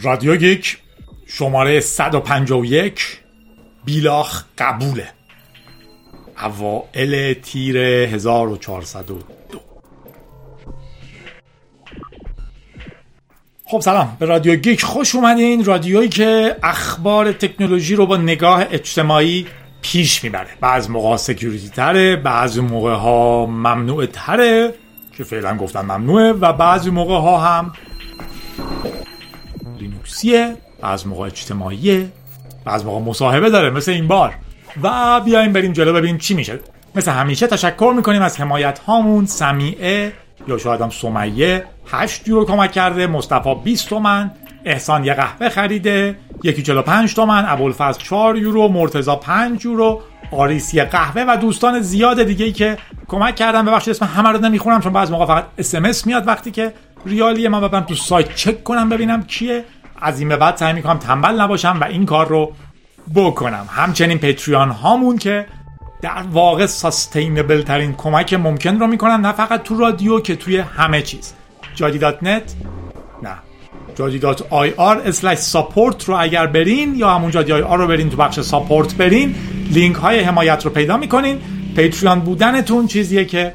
رادیو گیک شماره 151 بیلاخ قبوله، اوائل تیر 1402. خب سلام به رادیو گیک، خوش اومدین. رادیویی که اخبار تکنولوژی رو با نگاه اجتماعی پیش میبره. بعض موقع سکیوریتی تره، بعض موقع ها ممنوع تره که فعلا گفتن ممنوعه، و بعض موقع ها هم لینوکسیه، بعض موقع اجتماعیه، بعض موقع مصاحبه داره مثل این بار. و بیایم بریم جلو ببینیم چی میشه. مثل همیشه تشکر میکنیم از حمایت هامون. سمیعه یا شاید هم سمیه 8 یورو کمک کرده، مصطفی 20 تومن، احسان یه قهوه خریده، یکی 45 تومن، ابوالفضل 4 یورو، مرتضی 5 یورو، آریس یه قهوه و دوستان زیاد دیگه‌ای که کمک کردن. ببخشید اسم همه رو نمیخونم چون بعضی موقع فقط اس ام اس میاد وقتی که ریالیه. من بعداً تو سایت چک کنم ببینم کیه. از این به بعد سعی میکنم تنبل نباشم و این کار رو بکنم. همچنین پتریون هامون که در واقع ساستینبل ترین کمک ممکن رو میکنن، نه فقط تو رادیو که توی همه چیز. jadi.net نه jadi.ir/support رو اگر برین یا همون jadi.ir رو برین، تو بخش ساپورت برین، لینک های حمایت رو پیدا میکنین. پیتریون بودنتون چیزیه که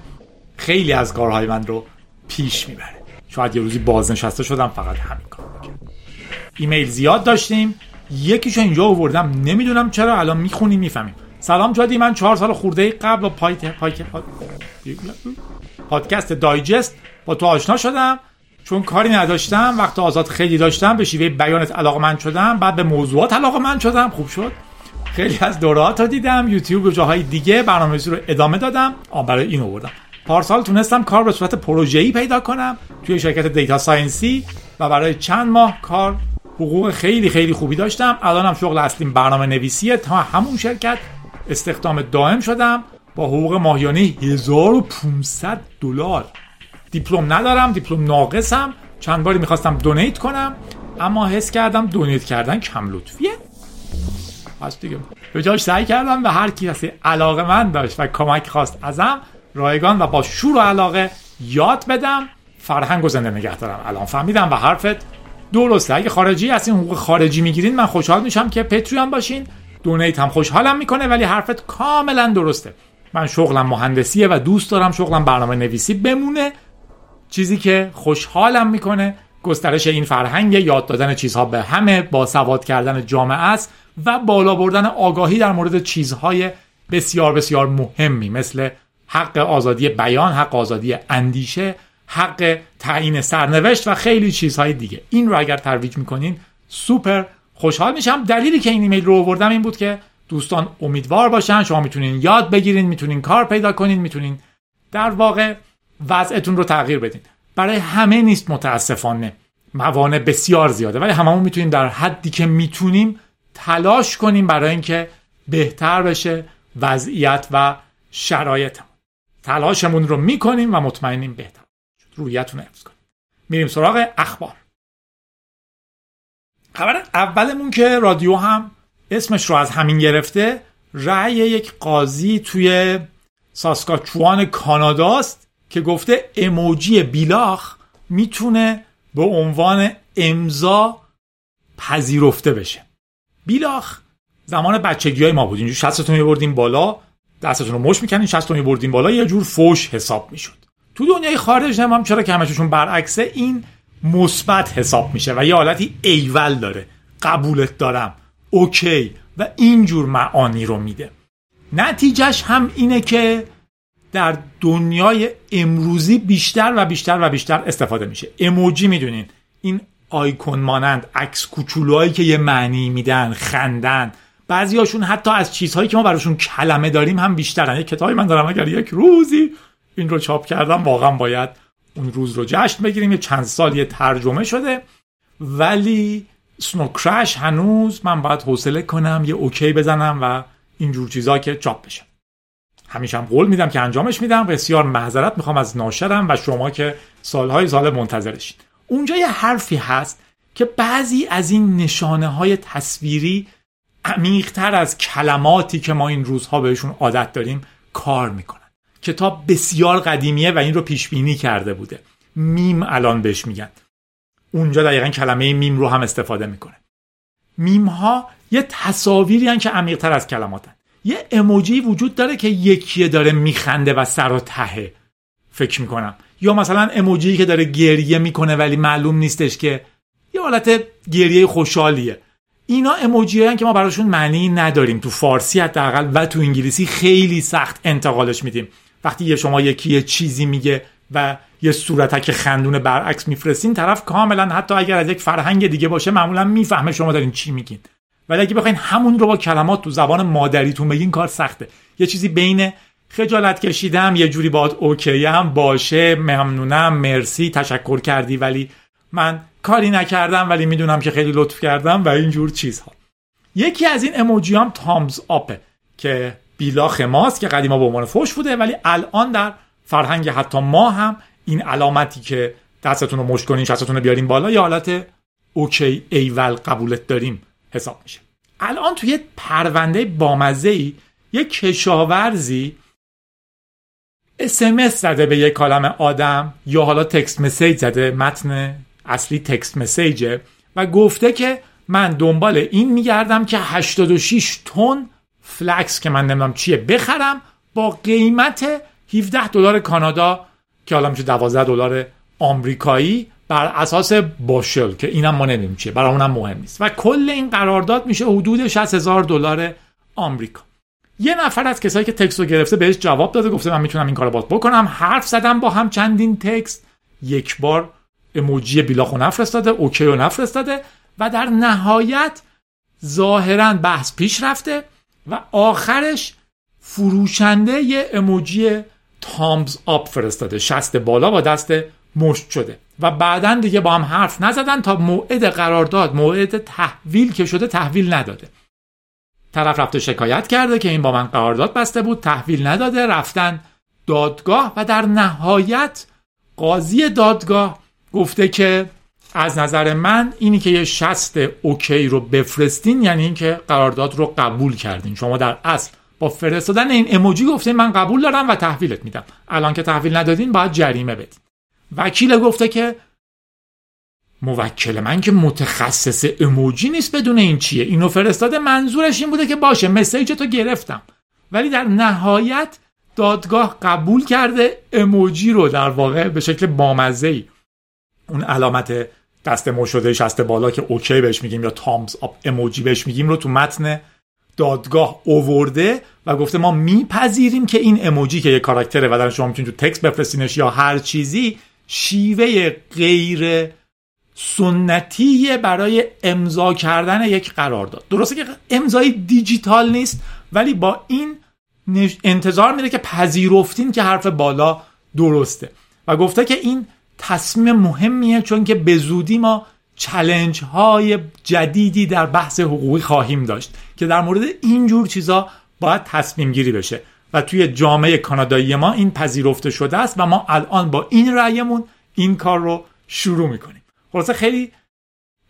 خیلی از کارهای من رو پیش میبره. شاید یه روزی بازنشسته شدم فقط همین کار میکنم. ایمیل زیاد داشتیم، یکیشو اینجا آوردم نمیدونم چرا، الان میخونیم میفهمیم. سلام جادی، من 4 سال خورده قبل با پادکست دایجست با تو آشنا شدم. چون کاری نداشتم، وقت آزاد خیلی داشتم، به شیوه بیانت علاقه‌مند شدم، بعد به موضوعات علاقه‌مند شدم، خوب شد. خیلی از دوره‌هات رو دیدم، یوتیوب و جاهای دیگه، برنامه‌ریزی رو ادامه دادم. برای این آوردم. پارسال تونستم کار به صورت پروژه‌ای پیدا کنم توی شرکت دیتا ساینسی و برای چند ماه کار حقوق خیلی خیلی خوبی داشتم. الانم شغل اصلیم برنامه‌نویسیه. تا همون شرکت استخدام دائم شدم با حقوق ماهیانه $1,500. دیپلم ندارم، دیپلم ناقصم. چند باری میخواستم دونیت کنم اما حس کردم دونیت کردن کم لطفیه. پس دیگه به جاش سعی کردم به هر کسی علاقه من داشت و کمک خواست ازم رایگان و با شور و علاقه یاد بدم، فرهنگ و زنده نگه دارم. الان فهمیدم و حرفت درسته. اگه خارجی از این حقوق خارجی میگیرین من خوشحال میشم که پتریون باشین، دونیت هم خوشحالم میکنه، ولی حرفت کاملا درسته. من شغلم مهندسیه و دوست دارم شغلم برنامه‌نویسی بمونه. چیزی که خوشحالم میکنه گسترش این فرهنگ، یاد دادن چیزها به همه، با سواد کردن جامعه است و بالا بردن آگاهی در مورد چیزهای بسیار بسیار مهمی مثل حق آزادی بیان، حق آزادی اندیشه، حق تعیین سرنوشت و خیلی چیزهای دیگه. این رو اگر ترویج میکنین سوپر خوشحال میشم. دلیلی که این ایمیل رو آوردم این بود که دوستان امیدوار باشن. شما میتونین یاد بگیرین، میتونین کار پیدا کنین، میتونین در واقع وضعتون رو تغییر بدین. برای همه نیست متاسفانه، موانع بسیار زیاده، ولی هممون میتونیم در حدی که میتونیم تلاش کنیم برای اینکه بهتر بشه وضعیت و شرایطمون. تلاشمون رو میکنیم و مطمئنیم بهتر. رویتون رو حفظ کنیم. میریم سراغ اخبار. خبر اولمون که رادیو هم اسمش رو از همین گرفته، رأی یک قاضی توی ساسکاچوان کاناداست که گفته اموجی بیلاخ میتونه به عنوان امضا پذیرفته بشه. بیلاخ زمان بچگیای ما بود، اینجور شستتون میبردیم بالا، دستتون رو مش میکنین، شستتون میبردیم بالا، یه جور فوش حساب میشد. تو دنیای خارج نمام چرا که همشون برعکسه، این مثبت حساب میشه و یه حالتی ایول داره، قبولت دارم، اوکی، و اینجور معانی رو میده. نتیجهش هم اینه که در دنیای امروزی بیشتر و بیشتر و بیشتر استفاده میشه. ایموجی میدونین این آیکون مانند عکس کوچولوهایی که یه معنی میدن، خندن، بعضیاشون حتی از چیزهایی که ما براشون کلمه داریم هم بیشترن. یه کتابی من دارم، اگر یک روزی این رو چاپ کردم واقعا باید اون روز رو جشن بگیریم. یه چند سال یه ترجمه شده ولی سنو کرش هنوز من باید حوصله کنم، یه اوکی بزنم و اینجور چیزا که چاپ بشه. همیشه هم قول میدم که انجامش میدم. بسیار معذرت میخوام از ناشرم و شما که سالهای سال منتظرشید. اونجا یه حرفی هست که بعضی از این نشانه های تصویری عمیق‌تر از کلماتی که ما این روزها بهشون عادت داریم کار میکنن. کتاب بسیار قدیمیه و این رو پیش بینی کرده بوده. میم الان بهش میگن. اونجا دقیقاً کلمه میم رو هم استفاده میکنه. میم ها یه تصاویری هن که عمیق‌تر از کلماتن. یه اموجی وجود داره که یکی داره میخنده و سر و ته فکر میکنم، یا مثلا اموجی که داره گریه میکنه ولی معلوم نیستش که یه حالت گریه خوشحالیه. اینا اموجی هن که ما براشون معنی نداریم، تو فارسی حداقل و تو انگلیسی خیلی سخت انتقالش میدیم. وقتی شما یکی چیزی میگه و یه صورتک خندونه برعکس میفرستین، طرف کاملا حتی اگر از یک فرهنگ دیگه باشه معمولا میفهمه شما دارین چی میگین. ولی اگه بخواین همون رو با کلمات تو زبان مادریتون بگین کار سخته. یه چیزی بین خجالت کشیدم، یه جوری باهات اوکی هم، باشه، ممنونم، مرسی، تشکر کردی ولی من کاری نکردم ولی میدونم که خیلی لطف کردم و این جور چیزها. یکی از این اموجیام تامز آپه که بیلاخ ماست، که قدیما به عنوان فوش بوده ولی الان در فرهنگ حتی ما هم این علامتی که دستتون رو مشت کنین، شستتون رو بیارین بالا، یه حالت اوکی، ایول، قبولت داریم حساب میشه. الان توی یه پرونده بامزه‌ای یه کشاورزی SMS زده به یه کالم آدم، یا حالا تکست مسیج زده، متن اصلی تکست مسیجه، و گفته که من دنبال این میگردم که 86 تن فلکس که من نمیدونم چیه بخرم با قیمت $17 کانادا که حالا میشه $12 آمریکایی بر اساس باشل، که اینم ما نمیدونیم چیه، برای اونم مهم نیست. و کل این قرارداد میشه حدود $60,000 آمریکا. یه نفر از کسایی که تکست رو گرفته بهش جواب داده، گفته من میتونم این کارو باهات بکنم، حرف زدم با هم چندین تکست، یک بار اموجی بیلاخو نفرستاده، اوکی رو نفرستاده، و در نهایت ظاهرا بحث پیش رفته و آخرش فروشنده یه اموجی تامز آپ فرستاده، شست بالا با دست مشت شده، و بعداً دیگه با هم حرف نزدن تا موعد قرارداد، موعد تحویل که شده تحویل نداده. طرف رفته شکایت کرده که این با من قرارداد بسته بود، تحویل نداده، رفتن دادگاه و در نهایت قاضی دادگاه گفته که از نظر من اینی که یه شست اوکی رو بفرستین یعنی این که قرارداد رو قبول کردین. شما در اصل با فرستادن این اموجی گفتین من قبول دارم و تحویلت میدم، الان که تحویل ندادین باید جریمه بدین. وکیل گفته که موکل من که متخصص اموجی نیست، بدون این چیه، اینو فرستاده منظورش این بوده که باشه مسیجتو گرفتم. ولی در نهایت دادگاه قبول کرده اموجی رو، در واقع به شکل بامزه‌ای اون علامت دست مشده، شست بالا که اوکی بهش میگیم یا تامز آپ اموجی بهش میگیم رو تو متن دادگاه اوورده و گفته ما میپذیریم که این اموجی که یه کاراکتره و در شما میتونید تو تکست بفرستینش یا هر چیزی، شیوه غیر سنتیه برای امضا کردن یک قرارداد. درسته که امضای دیجیتال نیست ولی با این انتظار میره که پذیرفتین که حرف بالا درسته. و گفته که این تصمیم مهمیه چون که به زودی ما چالش های جدیدی در بحث حقوقی خواهیم داشت که در مورد اینجور چیزا باید تصمیم گیری بشه و توی جامعه کانادایی ما این پذیرفته شده است و ما الان با این رأیمون این کار رو شروع میکنیم. خلاصه خیلی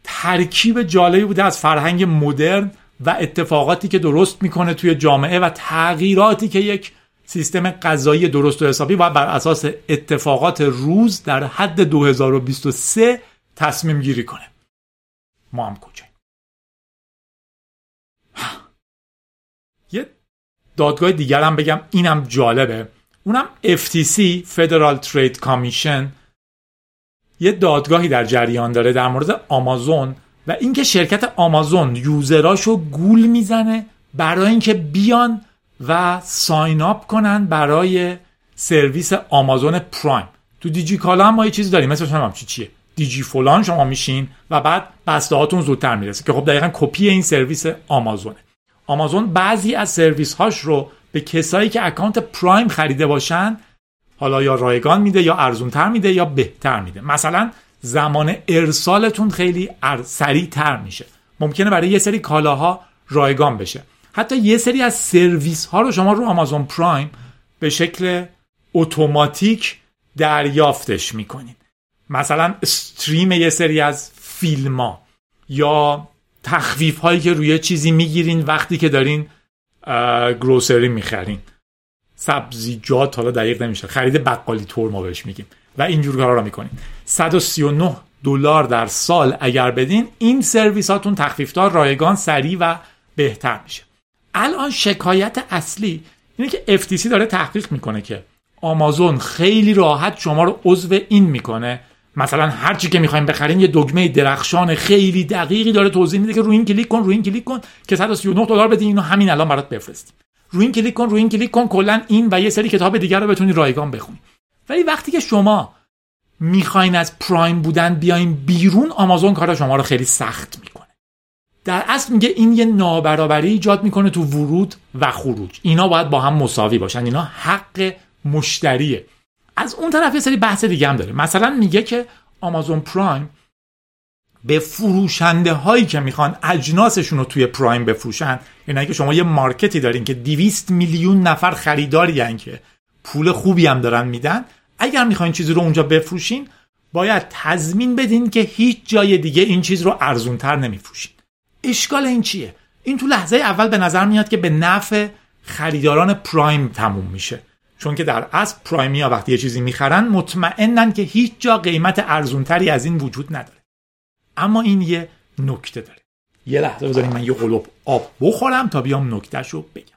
ترکیب جالبی بوده از فرهنگ مدرن و اتفاقاتی که درست میکنه توی جامعه و تغییراتی که یک سیستم قضایی درست و حسابی و بر اساس اتفاقات روز در حد 2023 تصمیم گیری کنه. ما هم کجاییم؟ یه دادگاه دیگر هم بگم، اینم جالبه، اونم FTC Federal Trade Commission یه دادگاهی در جریان داره در مورد آمازون و اینکه شرکت آمازون یوزراشو گول میزنه برای اینکه بیان و ساین آپ کنن برای سرویس آمازون پرایم. تو دیجی کالا هم ما یه چیز داریم مثلا شما چیه دیجی فلان شما میشین و بعد بسته هاتون زودتر میرسه که خب دقیقاً کپی این سرویس آمازونه. آمازون بعضی از سرویس هاش رو به کسایی که اکانت پرایم خریده باشن حالا یا رایگان میده یا ارزونتر میده یا بهتر میده. مثلا زمان ارسالتون خیلی سریعتر میشه، ممکنه برای یه سری کالاها رایگان بشه، حتی یه سری از سرویس ها رو شما رو آمازون پرایم به شکل اتوماتیک دریافتش میکنین، مثلا استریم یه سری از فیلم ها یا تخفیف هایی که روی چیزی میگیرین وقتی که دارین گروسری میخرین، سبزیجات، حالا دقیق نمیشه، خرید بقالی تور ما بهش میگیم، و اینجور کارا را میکنین. 139 دلار در سال اگر بدین این سرویس هاتون تخفیف‌دار، رایگان، سریع و بهتر میشه. الان شکایت اصلی اینه که FTC داره تحقیق میکنه که آمازون خیلی راحت شما رو عضو این میکنه، مثلا هر چی که میخوایم بخریم یه دکمه درخشان خیلی دقیقی داره توضیح میده که روی این کلیک کن، روی این کلیک کن که $139 بدین اینو همین الان برات بفرستیم، روی این کلیک کن، روی این کلیک کن، کلا این و یه سری کتاب دیگر رو بتونی رایگان بخونی. ولی وقتی که شما میخواین از پرایم بودن بیاین بیرون، آمازون کار شما رو خیلی سخت میکنه. در اصل میگه این یه نابرابری ایجاد میکنه تو ورود و خروج، اینا باید با هم مساوی باشن، اینا حق مشتریه. از اون طرف یه سری بحث دیگه هم داره، مثلا میگه که آمازون پرایم به فروشنده هایی که میخوان اجناسشون رو توی پرایم بفروشن، یعنی که شما یه مارکتی دارین که 200 میلیون نفر خریداری هن که پول خوبی هم دارن میدن، اگر میخواین چیزی رو اونجا بفروشین باید تضمین بدین که هیچ جای دیگه این چیز رو ارزونتر نمیفروشین. اشکال این چیه؟ این تو لحظه اول به نظر میاد که به نفع خریداران پرایم تموم میشه، چون که در اصل پرایمیا وقتی یه چیزی میخرن مطمئنن که هیچ جا قیمت ارزونتری از این وجود نداره. اما این یه نکته داره. یه لحظه بذاریم من یه قلوب آب بخورم تا بیام نکتهشو بگم.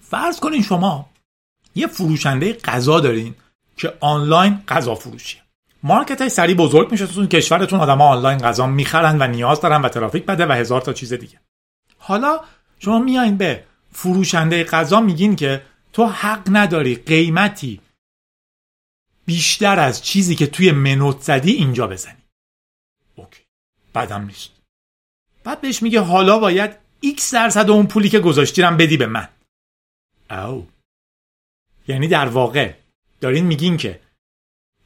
فرض کنین شما یه فروشنده غذا دارین که آنلاین غذا فروشیه. مارکت‌های سری بزرگ میشه تو کشورتون، آدم‌ها آنلاین غذا میخرن و نیاز دارن و ترافیک بده و هزار تا چیز دیگه. حالا شما میایین به فروشنده غذا میگین که تو حق نداری قیمتی بیشتر از چیزی که توی منوت زدی اینجا بزنی. اوکی، بدم نیست. بعد بهش میگه حالا باید x% اون پولی که گذاشتی رم بدی به من. او، یعنی در واقع دارین میگین که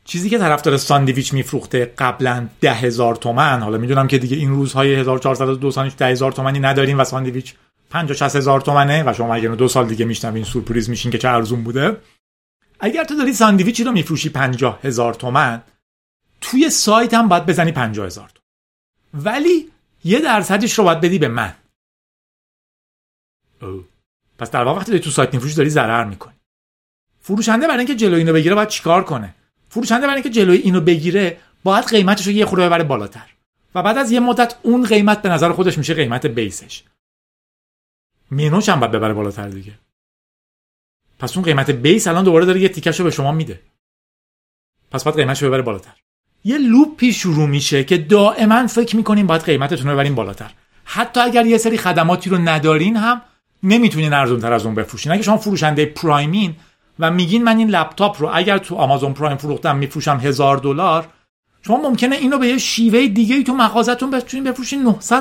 چیزی که طرفدار ساندویچ میفروخته قبلا 10,000 تومان، حالا میدونم که دیگه این روزهای 1402 ساندویچ 10,000 تومانی نداریم و ساندویچ 50-60 هزار تومنه و شما اگه 2 سال دیگه میشنوین سورپرایز میشین که چه ارزون بوده. اگر تو داری ساندویچی رو میفروشی 50,000 تومان، توی سایت هم باید بزنی 50,000 تومان، ولی 1% رو باید بدی به من. او، پس در واقع وقتی داری تو سایت میفروشی داری ضرر میکنی. فروشنده برای اینکه جلوی اینو بگیره باید چیکار کنه؟ فروشنده برای اینکه جلوی اینو بگیره باید قیمتش رو یه خورده ببره بالاتر و بعد از یه مدت اون قیمت به نظر خودش میشه قیمت بیسش، منوش هم باید ببره بالاتر دیگه. پس اون قیمت بیس الان دوباره داره یه تیکش رو به شما میده، پس باید قیمتش رو ببره بالاتر. یه لوپی شروع میشه که دائما فکر میکنیم باید قیمتتون رو ببرین بالاتر، حتی اگر یه سری خدماتی رو ندارین هم نمیتونین ارزونتر از اون بفروشین. اگه شما فروشنده پرایمین و میگین من این لپتاپ رو اگر تو آمازون پرایم فروختم میفروشم $1,000، شما ممکنه اینو به یه شیوه دیگه‌ای تو مغازه‌تون بتونین بفروشین $900،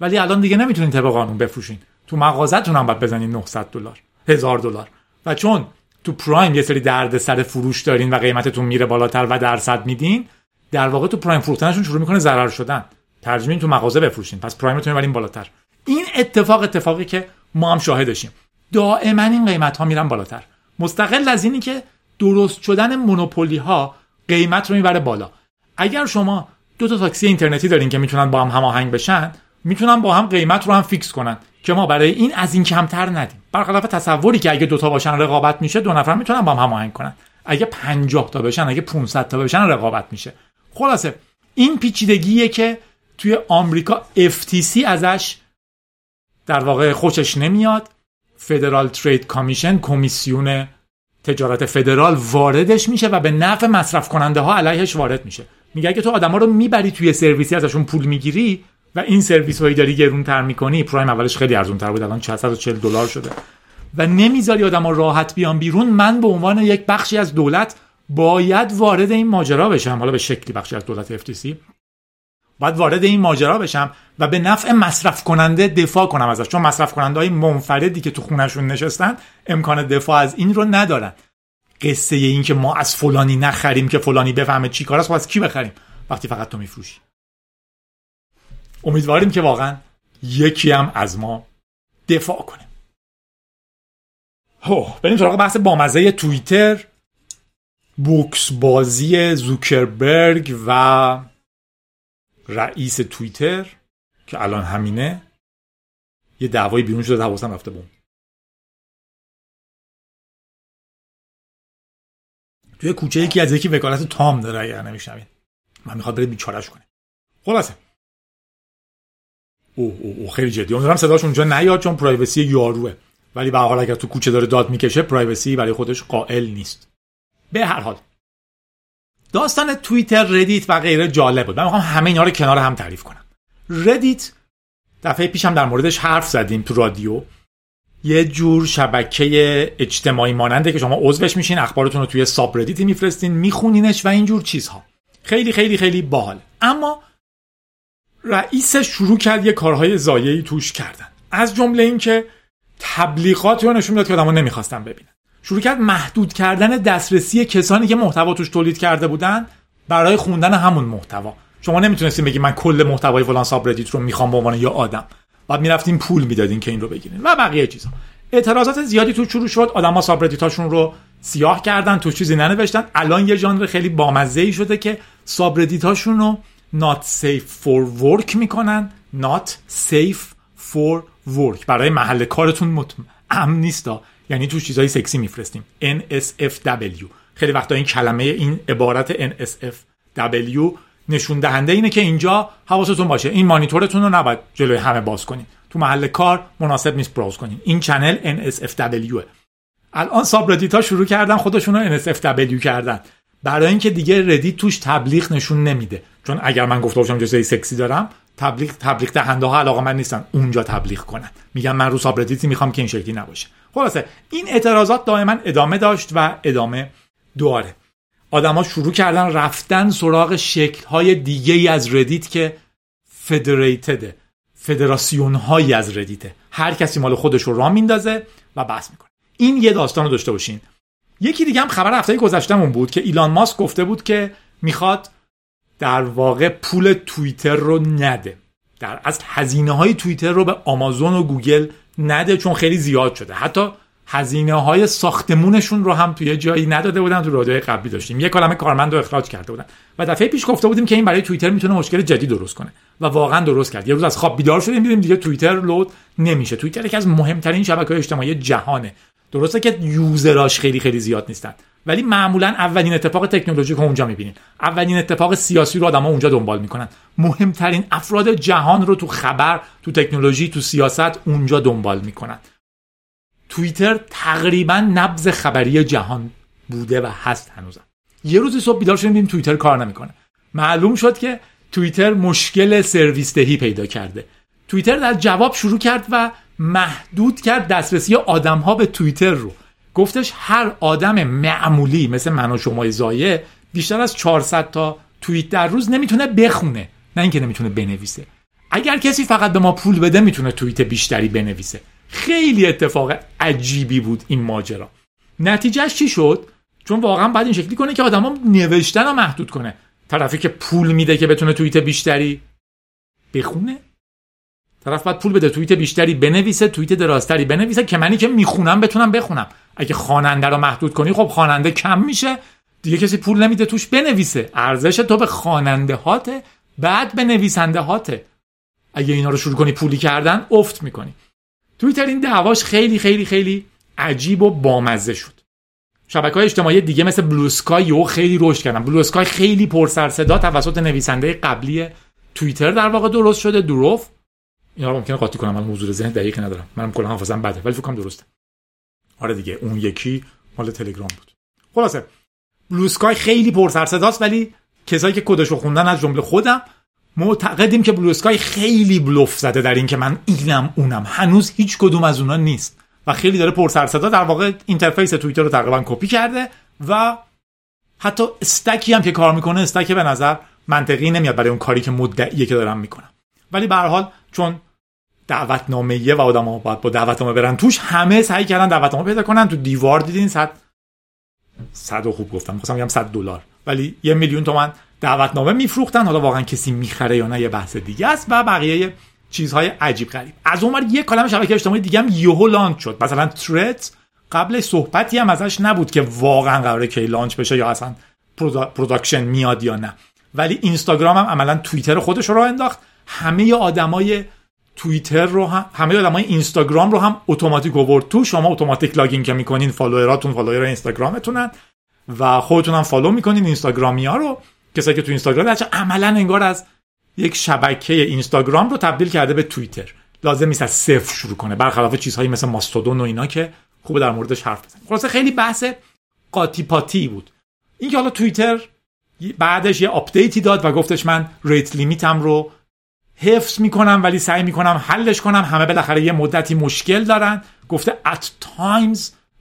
ولی الان دیگه نمیتونین طبق قانون بفروشین. تو مغازه‌تون هم باید بزنین $900 $1,000 و چون تو پرایم یه سری دردسر فروش دارین و قیمتتون میره بالاتر و درصد میدین، در واقع تو پرایم فروختنشون شروع میکنه ضرر شدن، ترجیحاً تو مغازه بفروشین، پس پرایمتون میبرین بالاتر. این اتفاقی که ما هم شاهدشیم، دائما این قیمت‌ها میرن بالاتر، مستقل از اینی که درست شدن مونوپولی ها قیمت رو میبره بالا. اگر شما 2 تا تاکسی اینترنتی دارین که میتونن با هم هماهنگ بشن، میتونن با هم قیمت رو هم فیکس کنن که ما برای این از این کمتر ندیم، برخلاف تصوری که اگه 2 تا باشن رقابت میشه، 2 نفر میتونن با هم هماهنگ کنن، اگه 50 تا بشن، اگه 500 تا بشن رقابت میشه. خلاصه این پیچیدگیه که توی آمریکا FTC ازش در واقع خوشش نمیاد. فدرال ترید کامیشن، کمیسیون تجارت فدرال، واردش میشه و به نفع مصرف کننده ها علیهش وارد میشه. میگه که تو آدما رو میبری توی سرویسی ازشون پول میگیری و این سرویس هایی داری گرونتر میکنی. پرایم اولش خیلی ارزون تر بود، الان $440 شده و نمیذاری آدما راحت بیان بیرون. من به عنوان یک بخشی از دولت باید وارد این ماجرا بشم، حالا به شکلی بخشی از دولت FTC باید وارد این ماجرا بشم و به نفع مصرف کننده دفاع کنم ازش، چون مصرف کننده‌های منفردی که تو خونه‌شون نشستن امکان دفاع از این رو ندارن. قصه این که ما از فلانی نخریم که فلانی بفهمه چی کار است، ما از کی بخریم وقتی فقط تو میفروشی؟ امیدواریم که واقعا یکی هم از ما دفاع کنه. بریم سراغ بحث بامزه توییتر، بوکس بازی زاکربرگ و رئیس توییتر که الان همینه. یه دعوای بیرون شده، حواسم رفته بهم. توی کوچه یکی از یکی وکالت تام داره، اگر نمیشنوین من میخواد برید بیچاره‌اش کنه. خلاصه او خیلی جدی اونم صداش اونجا نیاد چون پرایوسی یاروه، ولی به هر حال اگر تو کوچه داره داد میکشه پرایوسی برای خودش قائل نیست. به هر حال داستان توییتر، ردیت و غیره جالب بود. من میخوام همه اینا رو کنار هم تعریف کنم. ردیت دفعه پیشم در موردش حرف زدیم تو رادیو، یه جور شبکه اجتماعی ماننده که شما عضوش میشین، اخبارتون رو توی ساب ردیت میفرستین، میخونینش و اینجور چیزها. خیلی خیلی خیلی باحال. اما رئیسش شروع کرد یه کارهای ضایعی توش کردن، از جمله این که تبلیغاتی رو نشون میداد که آدما نمیخواستن ببینن. شروع کرد محدود کردن دسترسی کسانی که محتوا توش تولید کرده بودن برای خوندن همون محتوا. شما نمیتونستین بگی من کل محتوای فلان ساب ردیت رو میخوام به عنوان یه آدم، بعد میرفتین پول میدادین که این رو بگیرین و بقیه چیزا. اعتراضات زیادی تو شروع شد، آدما ساب ردیتاشون رو سیاه کردن، تو چیزی ننوشتن. الان یه ژانر خیلی بامزه‌ای شده که ساب ردیتاشون رو not safe for work میکنن. not safe for work برای محل کارتون امن نیستا، یعنی توش چیزای سکسی میفرستیم. NSFW خیلی وقتا این کلمه، این عبارت NSFW نشون دهنده اینه که اینجا حواستون باشه، این مانیتورتون رو نباید جلوی همه باز کنین، تو محل کار مناسب نیست براوز کنین، این چنل NSFW. الان ساب ردیت ها شروع کردن خودشون رو NSFW کردن برای اینکه دیگه ردیت توش تبلیغ نشون نمیده، چون اگر من گفته باشم چیزای سکسی دارم، تبلیغ دهنده ها علاقه‌مند نیستن اونجا تبلیغ کنن، میگن من رو ساب ردیتی میخوام که این شکلی نباشه. خلاصه این اعتراضات دائما ادامه داشت و ادامه داره. آدما شروع کردن رفتن سراغ شکل‌های دیگه‌ای از ردیت که فدریتده، فدراسیون‌هایی از ردیته، هر کسی مال خودش رو راه میندازه و بحث میکنه. این یه داستان رو داشته باشین. یکی دیگه هم خبر هفته گذشتهمون بود که ایلان ماسک گفته بود که میخواد در واقع پول توییتر رو نده، در اصل هزینه‌های توییتر رو به آمازون و گوگل نده چون خیلی زیاد شده. حتی هزینه‌های ساختمونشون رو هم توی جایی نداده بودن، تو رادیوهای قبلی داشتیم. یک کلمه کارمند رو اخراج کرده بودن و دفعه پیش گفته بودیم که این برای توییتر میتونه مشکل جدی درست کنه و واقعا درست کرد. یه روز از خواب بیدار شدیم دیدیم دیگه توییتر لود نمیشه. توییتر یکی از مهمترین شبکه‌های اجتماعی جهانه. درسته که یوزراش خیلی خیلی زیاد نیستن، ولی معمولا اولین اتفاق تکنولوژیک رو اونجا می‌بینین، اولین اتفاق سیاسی رو آدم‌ها اونجا دنبال می‌کنن، مهمترین افراد جهان رو تو خبر، تو تکنولوژی، تو سیاست اونجا دنبال می‌کنن. توییتر تقریباً نبض خبری جهان بوده و هست هنوزم. یه روزی صبح بیدار شدیم دیدیم توییتر کار نمی‌کنه. معلوم شد که توییتر مشکل سرویس دهی پیدا کرده. توییتر در جواب شروع کرد و محدود کرد دسترسی آدم‌ها به توییتر رو. گفتش هر آدم معمولی مثل من و شما زایه بیشتر از 400 تا توییت در روز نمیتونه بخونه، نه اینکه نمیتونه بنویسه. اگر کسی فقط به ما پول بده میتونه توییت بیشتری بنویسه. خیلی اتفاق عجیبی بود این ماجرا. نتیجهش چی شد؟ چون واقعا باید این شکلی کنه که آدما نوشتن رو محدود کنه. طرفی که پول میده که بتونه توییت بیشتری بخونه، طرف باید پول بده توییت بیشتری بنویسه، توییت درازتری بنویسه که منی که میخونم بتونم بخونم. اگه خواننده رو محدود کنی خب خواننده کم میشه دیگه، کسی پول نمیده توش بنویسه. ارزش تو به خواننده هاته بعد به نویسنده هاته. اگه اینا رو شروع کنی پولی کردن افت میکنی. توییتر این دعواش خیلی خیلی خیلی عجیب و بامزه شد. شبکه‌های اجتماعی دیگه مثل بلو اسکای خیلی رشد کردن. بلو اسکای خیلی پرسر صدا توسط نویسنده قبلی توییتر در واقع درست شده، دروف. اینا رو ممکنه قاطی کنم، من موضوع ذهن دقیق ندارم، منم کلا حافظم بده، ولی فکر کنم درسته. آره دیگه اون یکی مال تلگرام بود. خلاصه بلو اسکای خیلی پرسر صداست، ولی کسایی که کدش رو خوندن از جمله خودم معتقدیم که بلو اسکای خیلی بلوف زده در این که من اینم اونم، هنوز هیچ کدوم از اونها نیست و خیلی داره پرسر صدا. در واقع اینترفیس توییتر رو تقریبا کپی کرده و حتی استکی هم که کار میکنه استک به نظر منطقی نمیاد برای اون کاری که مدعیه که دارم میکنم. ولی به هر حال چون دعوتنامه‌ایه و آدم‌ها باید با دعوتنامه برن توش، همه سعی کردن دعوتنامه پیدا کنن. تو دیوار دیدین صد خوب گفتم، می‌خواستم بگم $100 ولی 1,000,000 تومان دعوتنامه میفروختن. حالا واقعا کسی میخره یا نه یه بحث دیگه است و بقیه چیزهای عجیب غریب. از اون ور یک کلمه شبکه اجتماعی دیگه هم یهو لانچ شد. مثلا تریدز قبل صحبتی هم ازش نبود که واقعا قراره کی لانچ بشه یا اصلا پروداکشن میاد یا نه، ولی اینستاگرام هم عملاً توییتر خودش رو انداخت. همه آدمای توییتر رو هم همه آدمای اینستاگرام رو هم اتوماتیک آورد تو. شما اتوماتیک لاگین که میکنین فالووراتون فالوور اینستاگرامتونن و خودتون هم فالو میکنین اینستاگرامیا رو، کسایی که تو اینستاگرام هستن. عملا انگار از یک شبکه اینستاگرام رو تبدیل کرده به توییتر، لازم نیست از صفر شروع کنه، برخلاف چیزهایی مثل ماستودون و اینا که خوبه در موردش حرف بزنیم. خلاصه خیلی بحث قاطی پاتی بود. این که حالا توییتر بعدش یه آپدیتی داد و گفتش من ریت لیمیتم رو حفظ میکنم ولی سعی میکنم حلش کنم، همه بالاخره یه مدتی مشکل دارن. گفته at times،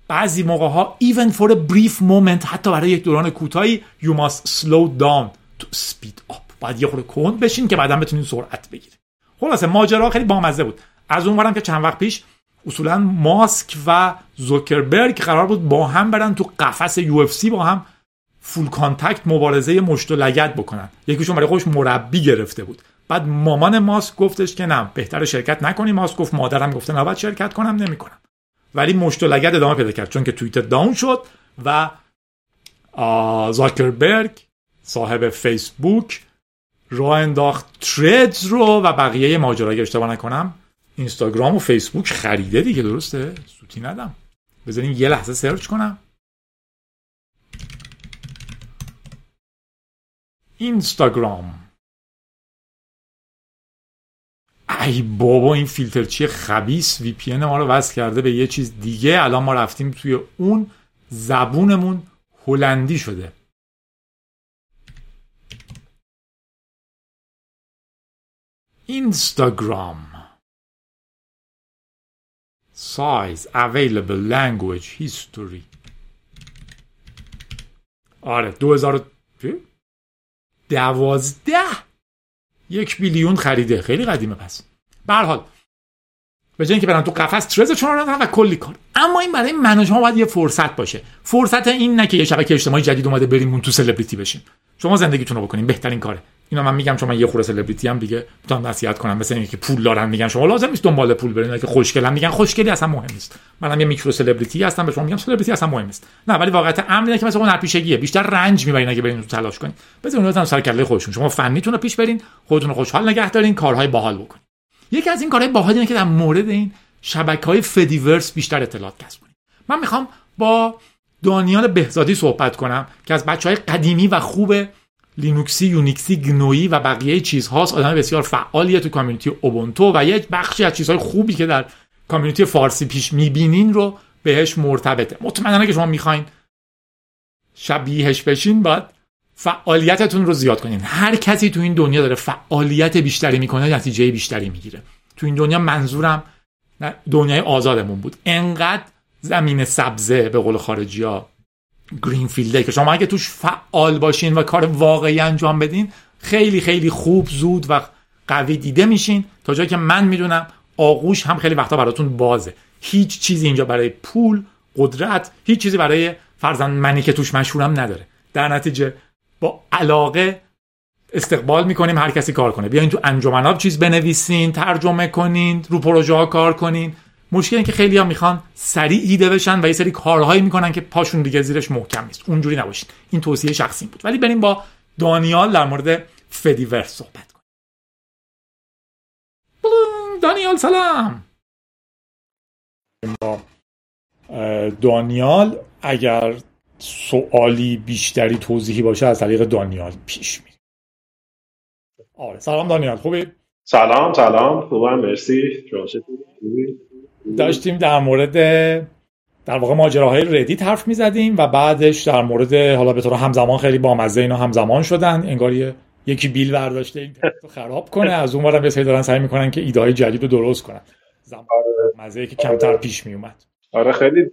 بعضی موقع‌ها even for a brief moment، حتی برای یک دوران کوتاهی you must slow down to speed up، باید یه خورده کند بشین که بعداً بتونین سرعت بگیرید. خلاصه ماجرا خیلی بامزه بود. از اونورم که چند وقت پیش اصولاً ماسک و زاکربرگ قرار بود با هم برن تو قفس UFC، با هم فول کانتکت مبارزه مشت و لگد بکنن. یکیشون برای خودش مربی گرفته بود، بعد مامان ماسک گفتش که نه بهتره شرکت نکنی. ماسک گفت مادرم گفته نه باید شرکت کنم، نمیکنم. ولی مشت و لگد ادامه پیدا کرد چون که توییتر داون شد و زاکربرگ صاحب فیسبوک راه انداخت تریدز رو و بقیه ماجرا. اگه اشتباه نکنم اینستاگرام و فیسبوک خریده دیگه، درسته؟ سوتی ندم، بذارین یه لحظه سرچ کنم. اینستاگرام، ای بابا این فیلترچی خبیث وی پی ان ما رو وصل کرده به یه چیز دیگه. الان ما رفتیم توی اون، زبونمون هلندی شده. اینستاگرام سایز اویلیبل لنگویج هیستوری، آره 2012 1 بیلیون خریده، خیلی قدیمه. پس به هر حال به جای اینکه برن تو قفس تریز چون رفتن و کلی کار. اما این برای من و شما باید یه فرصت باشه، فرصت این نه که یه شبکه اجتماعی جدید اومده بریم تو سلبریتی بشیم. شما زندگیتون رو بکنین، بهترین کاره. اینا من میگم چون من یه خورده سلبریتی ام دیگه، میتونم نصیحت کنم. مثلا اینکه پول دارن میگن شما لازم نیست دنبال پول برین، که خوشگلم میگن خوشگلی اصلا مهم نیست. منم یه میکرو سلبریتی هستم، به شما میگم سلبریتی اصلا مهم نیست. نه ولی واقعیت امر اینه که مثلا اون هرپیشگیه، بیشتر رنج میبرین اگه برین تو تلاش کنین. بذارین لازم سر کله خودشون، شما فنیتون رو پیش برین، خودتون رو خوشحال نگه دارین، کارهای باحال بکنین. یکی از این کارهای باحال اینه که در مورد این شبکه‌های فدیورس بیشتر اطلاعات کسب کنین. من میخوام با دانیال بهزادی صحبت کنم که از بچهای قدیمی و خوبه لینوکسی، یونیکسی، گنویی و بقیه چیزهاست. آدم بسیار فعالیه تو کامیونیتی اوبونتو و یک بخشی از چیزهای خوبی که در کامیونیتی فارسی پیش میبینین رو بهش مرتبطه. مطمئنانه که شما میخواین شبیهش بشین، باید فعالیتتون رو زیاد کنین. هر کسی تو این دنیا داره فعالیت بیشتری میکنه، نتیجه بیشتری میگیره. تو این دنیا، منظورم دنیای آزادمون بود، انقدر زمین سبزه به قول خارجی‌ها، گرین فیلده که شما اگه توش فعال باشین و کار واقعی انجام بدین، خیلی خیلی خوب، زود و قوی دیده میشین. تا جایی که من میدونم آغوش هم خیلی وقتا براتون بازه. هیچ چیزی اینجا برای پول، قدرت، هیچ چیزی برای فرزند منی که توش مشهورم نداره. در نتیجه با علاقه استقبال میکنیم هر کسی کار کنه. بیاین تو انجمن‌ها چیز بنویسین، ترجمه کنین، رو پروژه‌ها کار کنین. مشکل این که خیلی‌ها میخوان سریع ایده بشن و یه سری کارهایی میکنن که پاشون دیگه زیرش محکم نیست. اونجوری نباشین. این توصیه شخصی بود. ولی بریم با دانیال در مورد فدیورس صحبت کنیم. دانیال سلام. دانیال اگر سوالی بیشتری توضیحی باشه از طریق دانیال پیش میره. آره سلام دانیال، خوبی؟ سلام، خوبم مرسی. داشتیم در مورد در واقع ماجراهای ردیت حرف میزدیم و بعدش در مورد حالا به طور همزمان خیلی بامزه اینا همزمان شدن، انگار یکی بیل برداشته این تو خراب کنه، از اون ورم بسیاری دارن سعی میکنن که ایده های جدید رو درست کنن. مزه‌ای که کمتر پیش میومد. آره خیلی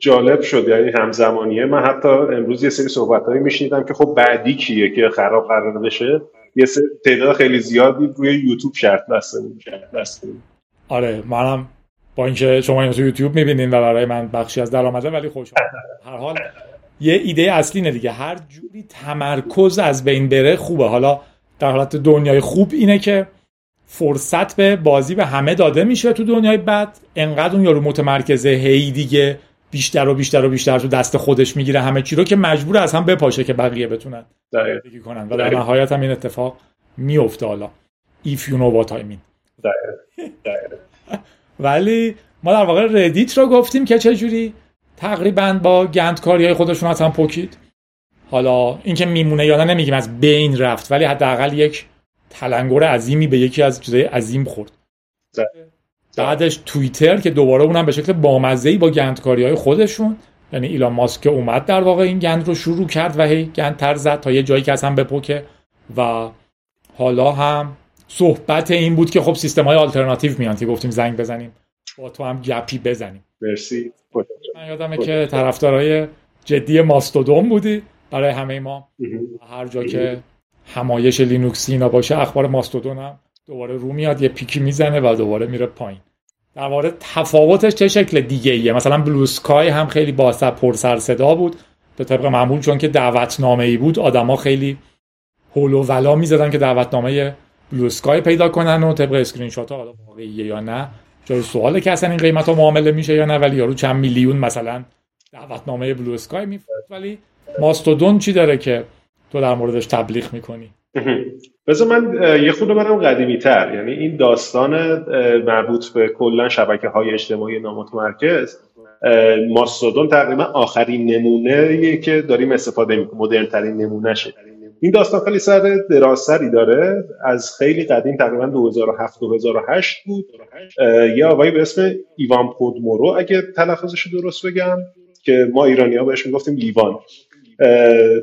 جالب شد، یعنی همزمانیه. من حتی امروز یه سری صحبتایی میشنیدم که خب بعدی کیه که خراب قرار بشه، یه سری تعداد خیلی زیادی روی یوتیوب شرط بسته. آره منم با اینکه شما اینو تو یوتیوب میبینین و برای من بخشی از درآمده، ولی خوشحالم. هر حال یه ایده اصلینه دیگه، هر جوری تمرکز از بین بره خوبه. حالا در حالت دنیای خوب اینه که فرصت به بازی به همه داده میشه، تو دنیای بد انقدر اون یارو متمرکزه هی دیگه بیشتر تو دست خودش میگیره همه چی رو که مجبور از هم بپاشه که بقیه بتونن دیگه کنن و در نهایت هم این اتفاق میفته. حالا if you know what I mean. ولی ما در واقع ردیت رو گفتیم که چه جوری تقریبا با گندکاری‌های خودشون اصلا پوکید. حالا اینکه میمونه یا نه نمیگیم، از بین رفت، ولی حداقل یک تلنگر عظیمی به یکی از چیزهای عظیم خورد. بعدش توییتر که دوباره اونم به شکل بامزه‌ای با گندکاری‌های خودشون، یعنی ایلان ماسک که اومد در واقع این گند رو شروع کرد و هی گندتر زد تا یه جایی که اصلا بپکه. و حالا هم صحبت این بود که خب سیستم‌های آلترناتیو میان که گفتیم زنگ بزنیم با تو هم گپی بزنیم. مرسی. من یادمه که طرفدارای جدی ماستودون بودی برای همه ما. هر جا که همایش لینوکسی اینا باشه اخبار ماستودون هم دوباره رو میاد، یه پیکی میزنه و دوباره میره پایین. در واقع تفاوتش چه شکل دیگه ایه؟ مثلا بلو اسکای هم خیلی با سر صدا بود به طبق معمول، چون که دعوتنامه‌ای بود آدما خیلی هول و ولا می‌زدن که دعوتنامه بلو اسکای پیدا کنن و طبق اسکرین شات‌ها حالا واقعیه یا نه جای سواله که اصلا این قیمتا معامله میشه یا نه، ولی یارو چند میلیون مثلا دعوتنامه بلو اسکای میفروشه. ولی ماستودون چی داره که تو در موردش تبلیغ میکنی؟ بذار من یه خود برم قدیمی‌تر، یعنی این داستان مربوط به کلا شبکه‌های اجتماعی نامتمرکز، ماستودون تقریبا آخرین نمونه‌ای که داریم استفاده می‌کنیم، مدرن‌ترین نمونه‌شه. این داستان خیلی سر درازتری داره، از خیلی قدیم تقریبا 2007 2008 بود. یه آقایی به اسم ایوان پودمورو، اگه تلفظش رو درست بگم که ما ایرانی‌ها بهش میگفتیم لیوان،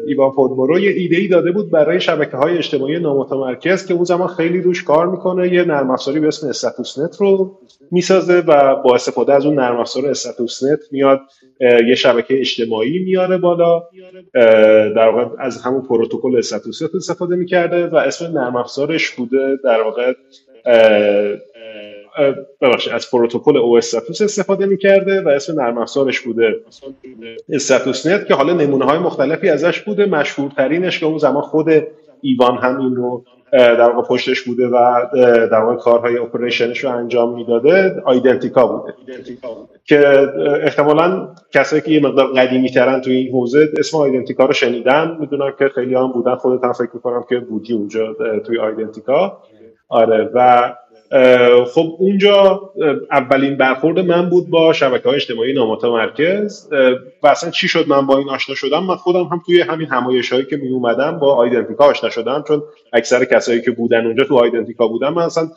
ایوان پودمورو یه ایده‌ای داده بود برای شبکه‌های اجتماعی نامتمرکز که اون زمان خیلی روش کار میکنه. یه نرم افزاری به اسم استاتوس نت رو میسازه و با استفاده از اون نرم افزار استاتوس نت میاد یه شبکه اجتماعی میاره بالا، در واقع از همون پروتکل استاتوس نت استفاده میکرده و اسم نرم افزارش بوده در واقع از پروتکل او استاتوس استفاده میکرده و اسم نرم افزارش بوده استاتوس نت، که حالا نمونه های مختلفی ازش بوده. مشهورترینش که اون زمان خود ایوان هم این رو در واقع پشتش بوده و در واقع کارهای اپریشنش رو انجام میداده، آیدنتیکا بوده. که احتمالاً کسایی که یه مقدار قدیمی ترن تو این حوزه اسم آیدنتیکا رو شنیدن، میدونم که خیلی هم بودن، خودت هم فکر میکنم که بودی اونجا توی آیدنتیکا. آره. و خب اونجا اولین برخورد من بود با شبکه‌های اجتماعی نامتمرکز و اصلا چی شد من با این آشنا شدم. من خودم هم توی همین همایش‌هایی که می اومدم با آیدنتیکا آشنا شدم، چون اکثر کسایی که بودن اونجا تو آیدنتیکا بودن. من اصلا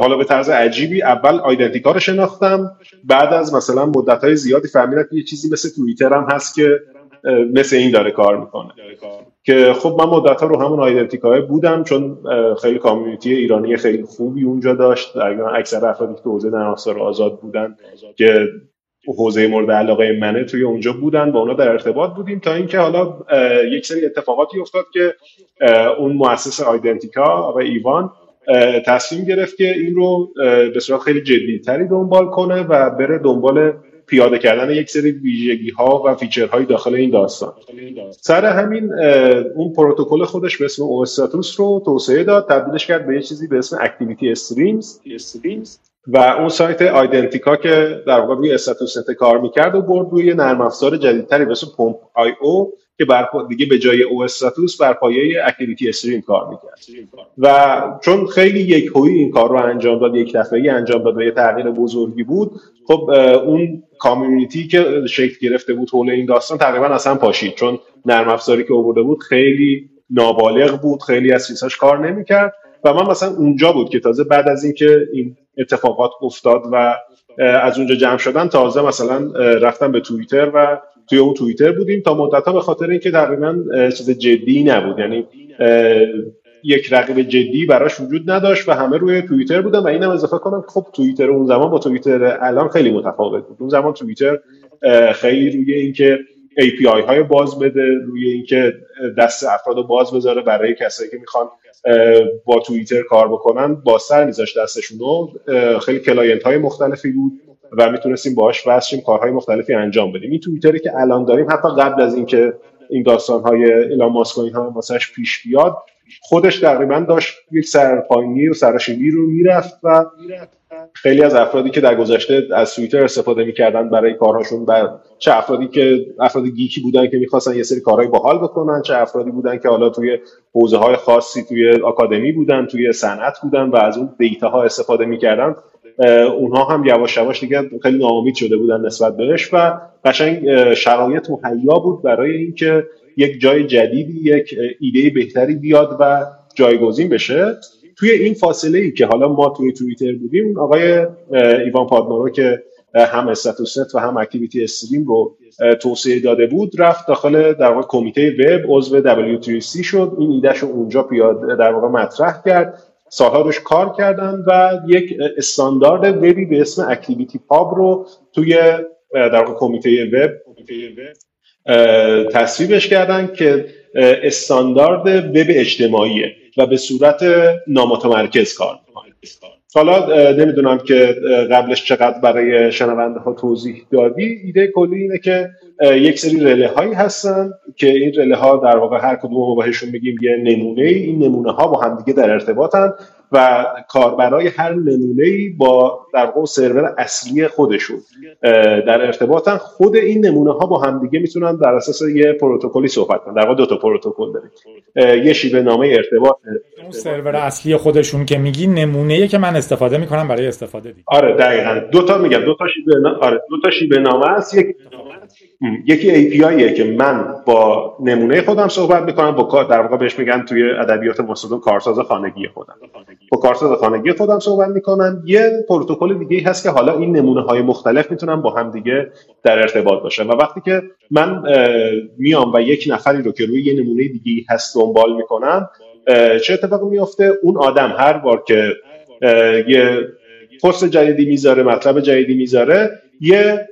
حالا به طرز عجیبی اول آیدنتیکا رو شناختم، بعد از مثلا مدت‌های زیادی فهمیدم که یه چیزی مثل توییتر هم هست که مثل این داره کار میکنه. که خب من مدت‌ها رو همون آیدنتیکای بودم، چون خیلی کامیونیتی ایرانی خیلی خوبی اونجا داشت، اکثر افرادی که حوزه نرم افزار آزاد بودن که حوزه مورد علاقه منه توی اونجا بودن، با اونا در ارتباط بودیم، تا اینکه حالا یک سری اتفاقاتی افتاد که اون مؤسس آیدنتیکا و ایوان تصمیم گرفت که این رو به صورت خیلی جدی‌تری دنبال کنه و بره دنبال پیاده کردن یک سری ویژگی‌ها و فیچرهای داخل این داستان. سر همین اون پروتکل خودش به اسم اوستاتوس رو توسعه داد، تبدیلش کرد به یه چیزی به اسم اکتیویتی استریمز و اون سایت آیدنتیکا که در واقع روی استاتوس نت کار می‌کرد و برد روی نرم افزار جدیدتری به اسم پمپ آی او که دیگه به جای اوستاتوس بر پایه اکتیویتی استریم کار می‌کرد. و چون خیلی یکهویی این کار رو انجام داد، یک دفعه‌ای انجام داد و یه تغییر بزرگی بود، خب اون کامیونیتی که شکل گرفته بود حول این داستان تقریبا اصلا پاشید، چون نرم افزاری که آورده بود خیلی نابالغ بود، خیلی از چیزاش کار نمی‌کرد. و من مثلا اونجا بود که تازه بعد از اینکه این اتفاقات افتاد و از اونجا جمع شدن، تازه مثلا رفتم به توییتر و توی اون توییتر بودیم تا مدت‌ها، به خاطر اینکه تقریبا چیز جدی نبود، یعنی یک رقیب جدی براش وجود نداشت و همه روی توییتر بودن. و اینم اضافه کنم خب توییتر اون زمان با توییتر الان خیلی متفاوت بود. اون زمان توییتر خیلی روی اینکه API های باز بده، روی اینکه دست افرادو باز بذاره برای کسایی که میخوان با توییتر کار بکنن، بازتر میذاشت دستشونو، خیلی کلاینت های مختلفی بود و میتونستیم باهاش واسه کارهای مختلفی انجام بدیم. این توییتری که الان داریم حتی قبل از اینکه این داستان‌های ایلان ماسک و اینها واسش پیش بیاد، خودش تقریبا داشت یک سرپایینی و سراشیبی رو میرفت و خیلی از افرادی که در گذشته از توییتر استفاده میکردن برای کارهاشون، چه افرادی که افراد گیکی بودن که میخواستن یه سری کارهای باحال بکنن، چه افرادی بودن که حالا توی حوزه‌های خاصی توی آکادمی بودن، توی صنعت بودن و از اون دیتاها استفاده میکردن، اونها هم یواش یواش دیگه خیلی ناامید شده بودن نسبت بهش و قشنگ شرایط مهیا بود برای اینکه یک جای جدیدی، یک ایده بهتری بیاد و جایگزین بشه. توی این فاصله ای که حالا ما توی توییتر بودیم، آقای ایوان پادنارو که هم استاتوس نت و هم اکتیویتی استریم رو توسعه داده بود، رفت داخل در واقع کمیته وب، عضو W3C شد، این ایدهشو اونجا در واقع مطرح کرد، سالها روش کار کردن و یک استاندارد وبی به اسم اکتیویتی پاب رو توی در واقع کمیته وب تصویبش کردن که استاندارد وب اجتماعیه و به صورت نامتمرکز کار می‌کنه. حالا نمیدونم که قبلش چقدر برای شنونده ها توضیح دادی. ایده کلی اینه که یک سری رله هایی هستن که این رله ها در واقع هر کدوم بهشون میگیم یه نمونه ای، این نمونه ها با هم دیگه در ارتباطن و کاربرای هر نمونه ای با در واقع سرور اصلی خودشون در ارتباطن. خود این نمونه ها با هم دیگه میتونن در اساس یه پروتکلی صحبت کنن. در واقع دو تا پروتکل داریم، یه شیوه نامه ارتباط اون سرور اصلی خودشون که میگی نمونه‌ای که من استفاده میکنم برای استفاده دیگه. آره دقیقاً دو تا شیوه نامه است. یکی APIه که من با نمونه خودم صحبت میکنم، با کار در واقع بهش میگن توی ادبیات ماستودون کارساز خانگی خودم، با کارساز خانگی خودم صحبت میکنم. یه پروتکل دیگه هست که حالا این نمونه های مختلف میتونن با هم دیگه در ارتباط باشن و وقتی که من میام و یک نفری رو که روی یه نمونه دیگه هست دنبال میکنم، چه اتفاقی میفته؟ اون آدم هر بار که یه پست جدیدی میذاره، مطلب جدیدی میذاره، یه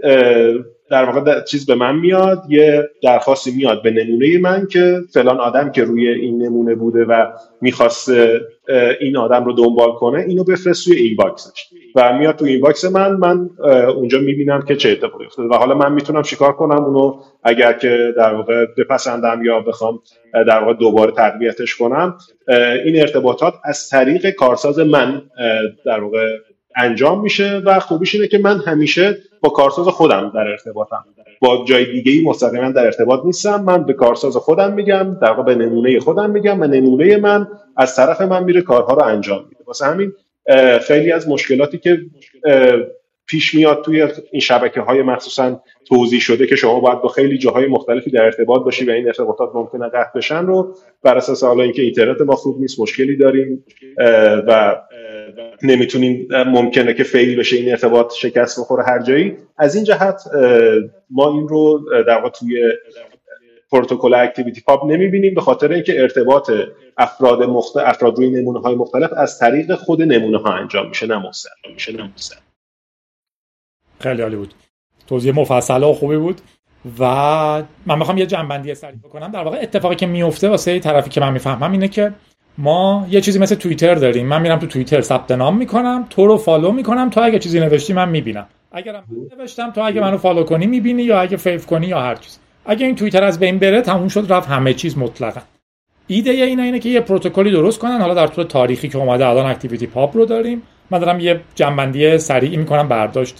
در واقع چیز به من میاد، یه درخواستی میاد به نمونه من که فلان آدم که روی این نمونه بوده و میخواست این آدم رو دنبال کنه، اینو بفرست توی اینباکسش و میاد توی اینباکس من اونجا میبینم که چه اتفاقی افتاده و حالا من میتونم چیکار کنم اونو، اگر که در واقع بپسندم یا بخوام در واقع دوباره تقویتش کنم. این ارتباطات از طریق کارساز من در واقع انجام میشه و خوبیش اینه که من همیشه با کارساز خودم در ارتباطم، با جای دیگه‌ای مستقیما در ارتباط نیستم. من به کارساز خودم میگم، در واقع به نمونه خودم میگم و نمونه من از طرف من میره کارها رو انجام میده. واسه همین خیلی از مشکلاتی که پیش میاد توی این شبکه‌های مخصوصا توزیع شده که شما باید با خیلی جاهای مختلفی در ارتباط باشی و این ارتباطات ممکنه قطع بشن رو بر اساس حالا اینکه اینترنت ما خوب نیست، مشکلی داریم و نمیتونیم، ممکنه که فیل بشه، این ارتباط شکست بخوره هر جایی. از این جهت ما این رو در واقع توی پروتکل اکتیویتی پاب نمیبینیم به خاطر اینکه ارتباط افراد روی نمونه‌های مختلف از طریق خود نمونه‌ها انجام میشه، نه مستقیم میشه. خیلی عالی بود، توضیح مفصله و خوبی بود و من میخوام یه جنبندی سریع بکنم. در واقع اتفاقی که میفته واسه طرفی که من میفهمم اینه که ما یه چیزی مثل توییتر داریم. من میرم تو توییتر ثبت نام میکنم، تو رو فالو میکنم، تو اگه چیزی نوشتی من میبینم، اگرم من نوشتم تو اگه منو فالو کنی میبینی یا اگه فیف کنی یا هر چیز. اگه این توییتر از بین بره تموم شد، رفت همه چیز مطلقاً. ایده اینه که یه پروتکلی درست کنن. حالا در طول تاریخی که اومده الان اکتیویتی پاب رو داریم. من دارم یه جنبندی سریع میکنم برداشت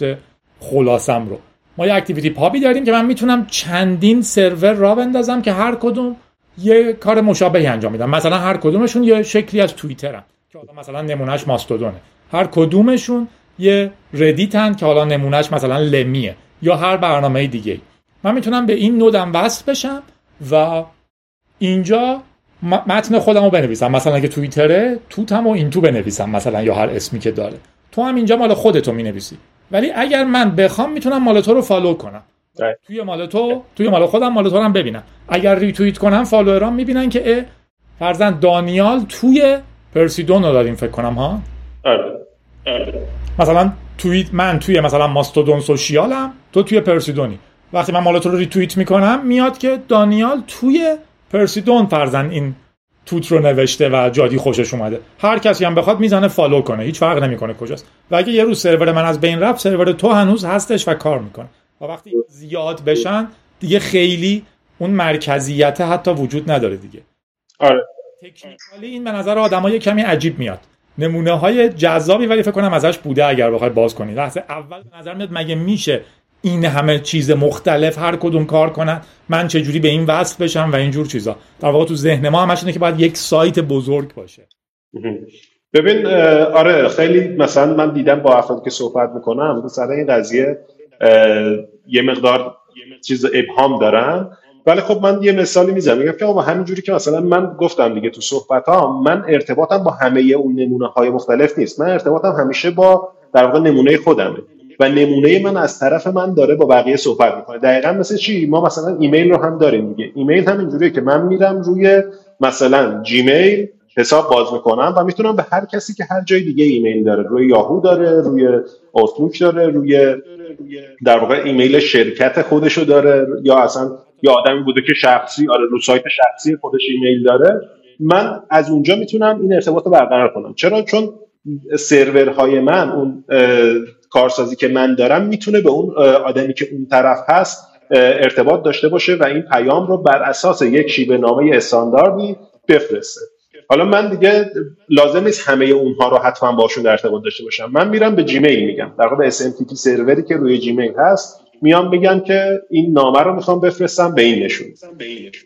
خلاصم رو. ما یه اکتیویتی پابی داریم که من میتونم چندین سرور را بندازم که هر کدوم یه کار مشابهی انجام میدن. مثلا هر کدومشون یه شکلی از توییترن که حالا مثلا نمونهش ماستودونه، هر کدومشون یه ردیتن که حالا نمونهش مثلا لمیه یا هر برنامه دیگه. من میتونم به این نودم وصل بشم و اینجا متن خودمو بنویسم، مثلا اگه توییتره توتمو این تو بنویسم مثلا، یا هر اسمی که داره. تو هم اینجا مال خودت رو مینویسی، ولی اگر من بخوام میتونم مال تو رو فالو کنم، توی مال خودم مال تو رو هم ببینم. اگر ریتوییت کنم فالوورام میبینن که فرضاً دانیال توی پرسیدون رو داریم فکر کنم ها. آره. مثلا توییت من توی مثلا ماستودون سوشیالم، تو توی پرسیدونی. وقتی من مال تو رو ریتوییت میکنم میاد که دانیال توی پرسیدون فرضاً این توت رو نوشته و جادی خوشش اومده. هر کسی هم بخواد میزنه فالو کنه، هیچ فرق نمیکنه کجاست. و اگه یه روز سرور من از بین رفت، سرور تو هنوز هستش و کار میکنه. و وقتی زیاد بشن دیگه خیلی اون مرکزیت حتی وجود نداره دیگه. آره تکنیکالی این به نظر آدمای کمی عجیب میاد، نمونه های جذابی ولی فکر کنم ازش بوده اگر بخوای باز کنی. لحظه اول به نظر میاد مگه میشه این همه چیز مختلف هر کدوم کار کنن، من چجوری به این وصل بشم و اینجور چیزا. در واقع تو ذهن ما همش اینه که باید یک سایت بزرگ باشه. ببین آره خیلی مثلا من دیدم با افراد که صحبت میکنم مثلا این قضیه یه مقدار چیز ابهام دارن. ولی خب من یه مثالی میزنم، میگم که آقا همینجوری که مثلا من گفتم دیگه تو صحبتام، من ارتباطم با همه اون نمونه‌های مختلف نیست، من ارتباطم همیشه با در واقع نمونه خودمه و نمونه من از طرف من داره با بقیه صحبت میکنه. دقیقاً مثل چی؟ ما مثلا ایمیل رو هم داریم دیگه. ایمیل هم اینجوریه که من میرم روی مثلا جیمیل حساب باز میکنم و میتونم به هر کسی که هر جای دیگه ایمیل داره، روی یاهو داره، روی اوتلوک داره، روی در واقع ایمیل شرکت خودشو داره، یا اصلا یه آدمی بوده که شخصی آره رو سایت شخصی خودش ایمیل داره، من از اونجا میتونم این ارتباط رو برقرار کنم. چرا؟ چون سرورهای من، اون کارسازی که من دارم، میتونه به اون آدمی که اون طرف هست ارتباط داشته باشه و این پیام رو بر اساس یک شیوه نامه استانداردی بفرسته. حالا من دیگه لازم نیست همه اونها رو حتما باشون در ارتباط داشته باشم. من میرم به جیمیل میگم، در واقع SMTP سروری که روی جیمیل هست، میام بگم که این نامه رو میخوام بفرستم به این نشون،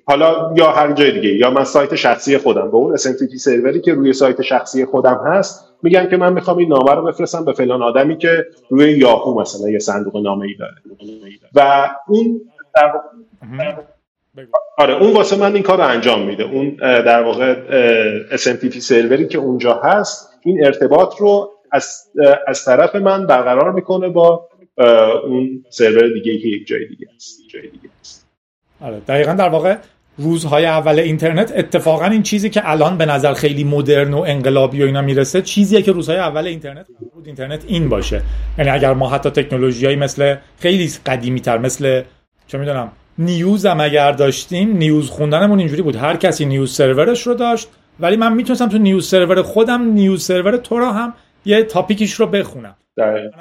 حالا یا هر جای دیگه، یا من سایت شخصی خودم به اون SMTP سروری که روی سایت شخصی خودم هست میگم که من میخوام این نامه رو بفرستم به فلان آدمی که روی یاهو مثلا یه صندوق نامه‌ای داره و اون آره اون واسه من این کار رو انجام میده. اون در واقع SMTP سروری که اونجا هست این ارتباط رو از طرف من برقرار میکنه با اون سرور دیگه که یک جای دیگه است. آره دقیقاً در واقع روزهای اول اینترنت اتفاقاً این چیزی که الان به نظر خیلی مدرن و انقلابی و اینا میرسه، چیزیه که روزهای اول اینترنت بود اینترنت این باشه. یعنی اگر ما حتی تکنولوژیایی مثل خیلی قدیمی‌تر مثل چه میدونم نیوز هم اگر داشتیم، نیوز خوندنمون اینجوری بود، هر کسی نیوز سرورش رو داشت، ولی من میتونستم تو نیوز سرور خودم نیوز سرور تو را هم یه تاپیکش رو بخونم.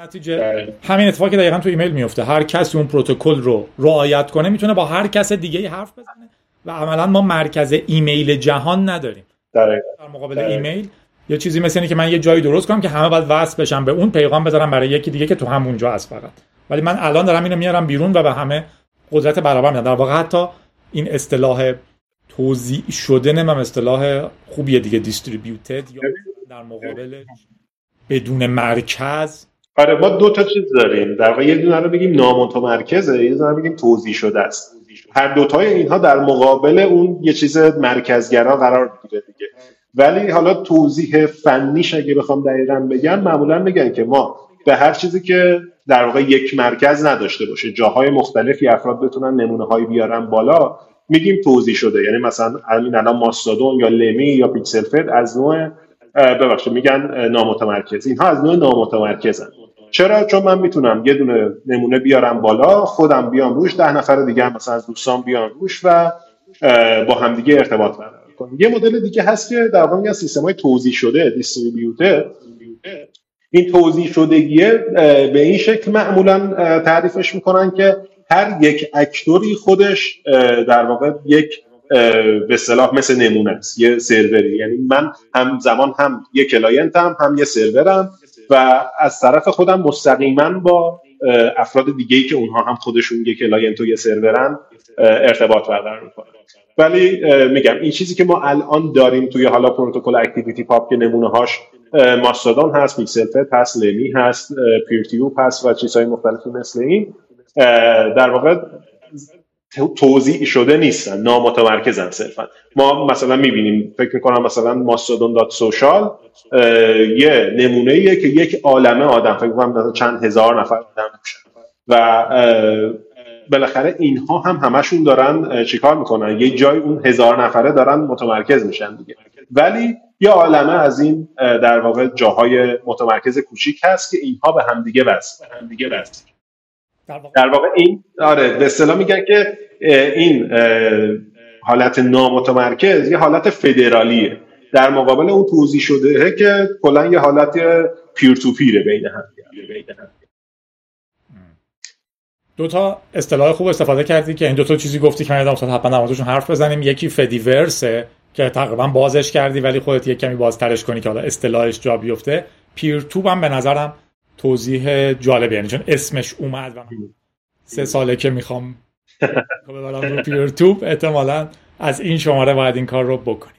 نتیجه همین اتفاقی دقیقاً تو ایمیل میفته، هر کسی اون پروتکل رو رعایت کنه میتونه با هر کس دیگه حرف بزنه و عملاً ما مرکز ایمیل جهان نداریم. در مقابل ایمیل یه چیزی مثل اینه که من یه جایی درست کنم که همه باید وصل بشن به اون، پیغام بذارم برای یکی دیگه که تو همونجا هست فقط، ولی من الان دارم اینو میارم بیرون و به همه قدرت برابر میدم. در واقع حتی این اصطلاح توزیع شده هم اصطلاح خوبیه دیگه، دیستریبیوتد یا در مقابل بدون مرکز. آره ما دو تا چیز داریم در واقع، یه دونه رو بگیم نامتمرکزه، یه دونه رو بگیم توزیع شده است. هر دو تای اینها در مقابل اون یه چیز مرکزگرا قرار میگیره دیگه. ولی حالا توضیح فنیش اگه بخوام دقیقاً بگم، معمولاً میگن که ما به هر چیزی که در واقع یک مرکز نداشته باشه، جاهای مختلفی افراد بتونن نمونه‌های بیارن بالا، میگیم توزیع شده. یعنی مثلا الان ماستودون یا لمی یا پیکسل فد از نوع ببخشید میگن نامتمرکز، اینها از نوع نامتمرکزن. چرا؟ چون من میتونم یه دونه نمونه بیارم بالا، خودم بیام روش، 10 نفر دیگه هم مثلا از دوستان بیان روش و با همدیگه ارتباط برقرار کنیم. یه مدل دیگه هست که در واقع میگن سیستم‌های توزیع شده، دیستریبیوتد. این توزیع شدگیه به این شکل معمولا تعریفش میکنن که هر یک اکتوری خودش در واقع یک به اصطلاح مثل نمونه است، یه سروری. یعنی من همزمان هم یه کلاینتم هم یه سرورم و از طرف خودم مستقیما با افراد دیگه‌ای که اونها هم خودشون یه کلاینت و یه سرورن ارتباط برقرار می‌کنن. ولی میگم این چیزی که ما الان داریم توی حالا پروتکل اکتیویتی پاب که نمونه‌هاش ماستودون هست، پیکسل فد هست، لمی هست، پیرتیوب هست و چیزهای مختلفی مثل این، در واقع توزیع شده نیستن، نامتمرکزن صرفا. ما مثلا میبینیم، فکر میکنم مثلا mastodon.social یه نمونه ایه که یک عالمه آدم، فکر میکنم مثلا چند هزار نفر آدم میشن و بالاخره اینها هم همشون دارن چیکار میکنن، یه جای اون 1000 نفره دارن متمرکز میشن دیگه. ولی یه عالمه از این در واقع جاهای متمرکز کوچیک هست که اینها به هم دیگه وصل در واقع این آره به اصطلاح میگن که این حالت نامتمرکز یه حالت فدرالیه، در مقابل اون توزیع شده که کلا یه حالت پیر تو پیره بین هم. دو تا اصطلاح خوب استفاده کردی که این دو تا چیزی گفتی که من یادم افتاد حتما نمازشون حرف بزنیم. یکی فدیورسه که تقریبا بازش کردی ولی خودت یه کمی بازترش کنی که حالا اصطلاحش جا بیفته. پیرتوب هم به نظرم توضیح جالبه، یعنی چون اسمش اومد و من 3 ساله که میخوام ببرم رو پیرتوب، احتمالاً از این شماره باید این کار رو بکنیم.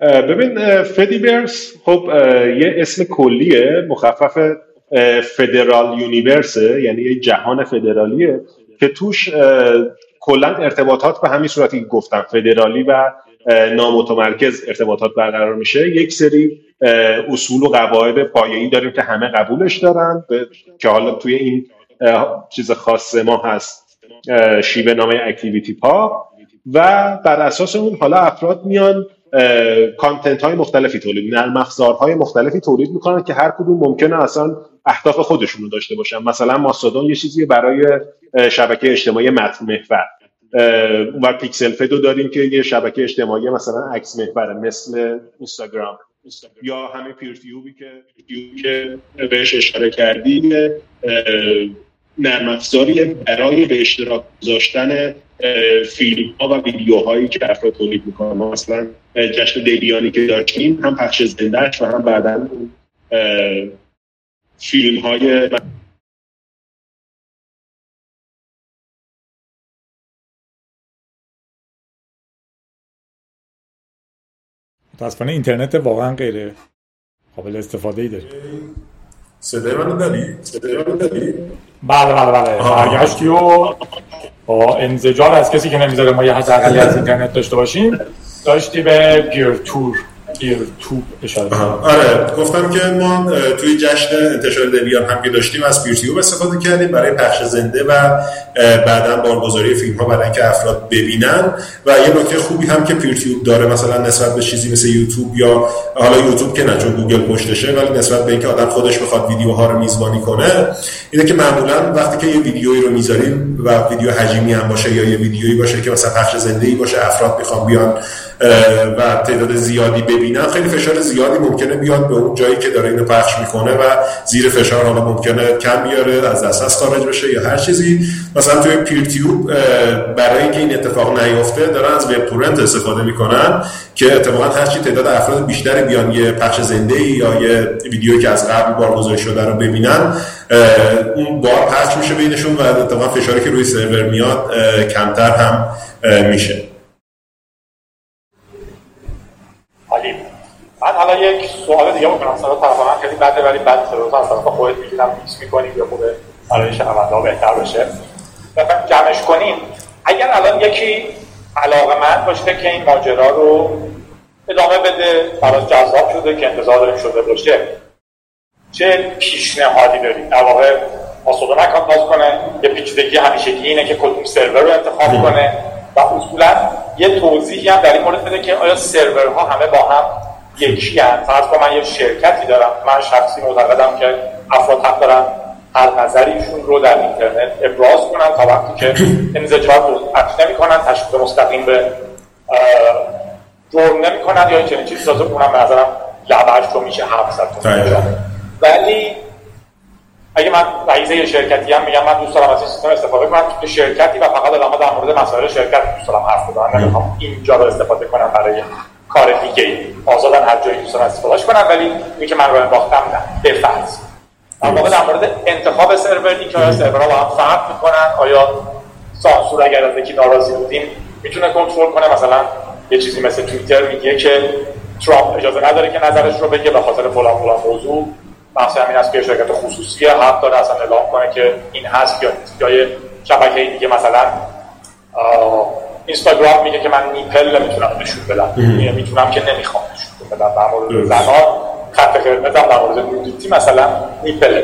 ببین فدیورس خب یه اسم کلیه، مخفف فدرال یونیورسه، یعنی یه جهان فدرالیه که توش کلا ارتباطات به همین صورتی که گفتم فدرالی و نامتمرکز ارتباطات برقرار میشه. یک سری اصول و قواعد پایه‌ای داریم که همه قبولش دارن که حالا توی این چیز خاص ما هست شیوه نامه اکتیویتی پاب، و بر اساس اون حالا افراد میان کانتنت های مختلفی تولید میکنن، نرم افزارهای مختلفی تولید میکنن که هر کدوم ممکنه اصلا اهداف خودشون رو داشته باشن. مثلا ماستودون یه چیزی برای شبکه اجتماعی متن محور، و پیکسل فدو داریم که یه شبکه اجتماعی مثلا عکس محور مثل اینستاگرام، یا همه پیرتیوبی که بهش اشاره کردیم نرم افزاری برای به اشتراک گذاشتن فیلم‌ها و ویدیوهایی که افراد تولید می‌کنن. مثلا جشن دیلیانی که داشتیم هم پخش زنده‌اش و هم بعداً فیلم‌های متاسفانه اینترنت واقعا غیر قابل استفاده‌ای داره. صدای منو داری؟ بله. برگشتی و با انزجار از کسی که نمیذاره ما یه حداقلی از اینترنت داشته باشیم داشتی به گیرتوب اشاره کردی. آره، گفتم که ما توی جشن انتشار دلیان هم که داشتیم از پیرتیوب استفاده کردیم برای پخش زنده و بعداً بارگذاری فیلم‌ها برای اینکه افراد ببینن. و یه نکته خوبی هم که پیرتیوب داره مثلا نسبت به چیزی مثل یوتیوب، یا حالا یوتیوب که نه چون گوگل پشتشه، ولی نسبت به اینکه آدم خودش بخواد ویدیوها رو میزبانی کنه، اینه که معمولاً وقتی که یه ویدیویی رو می‌ذاریم و ویدیو حجمی هم باشه یا یه ویدیویی باشه که مثلا پخش زنده‌ای باشه، افراد می‌خوام بیان و تعداد زیادی ببینن، خیلی فشار زیادی ممکنه بیاد به اون جایی که داره اینو پخش میکنه و زیر فشار حالا ممکنه کم بیاره، از دست خارج بشه یا هر چیزی. مثلا توی پیرتیوب برای اینکه این اتفاق نیفته دارن از وب تورنت استفاده میکنن که اتفاقا هرچی تعداد افراد بیشتری بیان یه پخش زنده یا یه ویدیویی که از قبل بارگذاری شده رو ببینن، اون بار پخش میشه بینشون و اتفاقا فشاری که روی سرور میاد کمتر هم میشه. من حالا یک سوال دیگه بکنم، سوال طرفان خیلی بده ولی بعد سوالات از طرف خودت می‌گیرم میکس می‌کنیم یا خود برای شنونده ها بهتر بشه بفهم جمعش کنیم. اگر الان یکی علاقه‌مند باشه که این ماجرا رو ادامه بده، براش جذاب شده که انتظار داریم شده باشه، چه پیشنهادی دارید؟ در واقع ماستودون اکانت باز کنه؟ یه پیچیدگی همیشگی اینه که کدوم سرور رو انتخاب کنه؟ و اصولا یه توضیحی هم در این مورد بده که آیا سرورها همه با هم یکی هستند؟ فرض کن من یه شرکتی دارم، من شخصی معتقدم که افراد حق دارن هر نظریشون رو در اینترنت ابراز کنن تا وقتی که انزجار رو عطف نمی‌کنن، تشبیه مستقیم به جرم نمی‌کنن یا چنین چیزی لازم کنن، به نظرم لبهش رو میشه 700 تا. ولی اگه من رئیس یه شرکتی هم میگم من دوست دارم از این سیستم استفاده کنم که شرکتی و فقط الان در مورد مسائل شرکت دوست دارم حرف بزنم، نمیخوام اینجا رو استفاده کنم برای کار دیگه، آزادن هر جایی دوست دارم استفادهش کنم، ولی این که من رو انداختم نه به فرض. اما در مورد انتخاب سروری که آیا سرورها با هم فرق میکنن، آیا سانسور اگر از یکی ناراضی بودیم میتونه کنترل کنه؟ مثلا یه چیزی مثل توییتر میگه که ترامپ اجازه نداره که نظرش رو بگه به خاطر فلان موضوع، بحث همین است که شرکت خصوصی حق داره اصلا اعلام کنه که این هست یا نیست. یا شبکه دیگه مثلا اینستاگرام میگه که من نیپل نمیتونم نشون بدم، میتونم که نمیخوام نشون بدم. در مورد زنان خط قرمز هم در مورد نودیتی مثلا نیپل.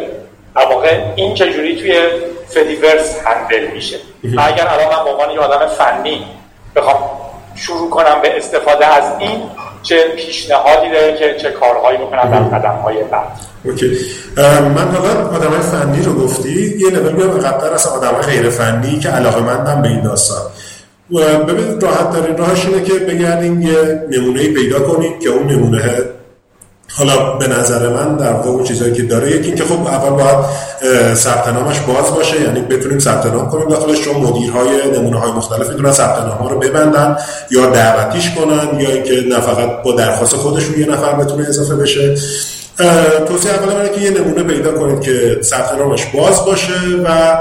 در واقع این چجوری توی فدیورس هندل میشه؟ و اگر الان من به عنوان یه آدم فنی بخوام شروع کنم به استفاده از این، چه پیشنهادی داره که چه کارهایی بکنم در قدم‌های بعد؟ اوکی. من حالا آدمای فنی رو گفتی، یه لول بیام عقب‌تر از آدمای غیر فنی که علاقه‌مندم به این داستان. ببینید راحت ترین راهش اینه که بگردین یه نمونه‌ای پیدا کنید که اون نمونه حالا به نظر من در واقع چیزایی که داره، یکی اینکه خب اول باید ثبت نامش باز باشه، یعنی بتونیم ثبت نام کنیم داخلش، چون مدیرهای نمونه‌های مختلف میتونن ثبت نام‌ها رو ببندن یا دعوتیش کنن، یا اینکه نه فقط با درخواست خودشون یه نفر بتونه اضافه بشه. توصیه اولا اینه که یه نمونه پیدا کنید که ثبت نامش باز باشه و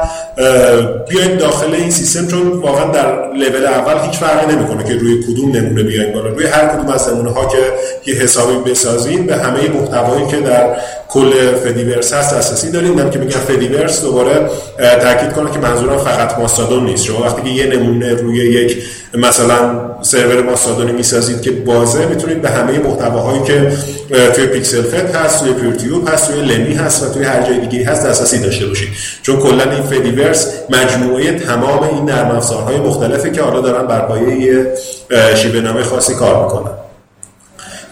بیاید داخل این سیستم، چون واقعا در لول اول هیچ فرقی نمیکنه که روی کدوم نمونه بیاید بالا. روی هر کدوم از نمونه ها که یه حسابی بسازید به همه محتوایی که در کل فدیورس هست اساسی دارید. اینم که میگم فدیورس دوباره تاکید کنه که منظورم فقط ماستودون نیست. شما وقتی که یه نمونه روی یک مثلا سرور ماستودونی میسازید که بازه، میتونید به همه محتواهایی که توی پیکسل فد هست، توی پیرتیوب هست، توی لمی هست و توی هر جای دیگه هست دسترسی داشته باشید، چون کلا این فدیورس مجموعه تمام این نرم افزارهای مختلفه که حالا دارن بر پایه شیوه نامه خاصی کار میکنن.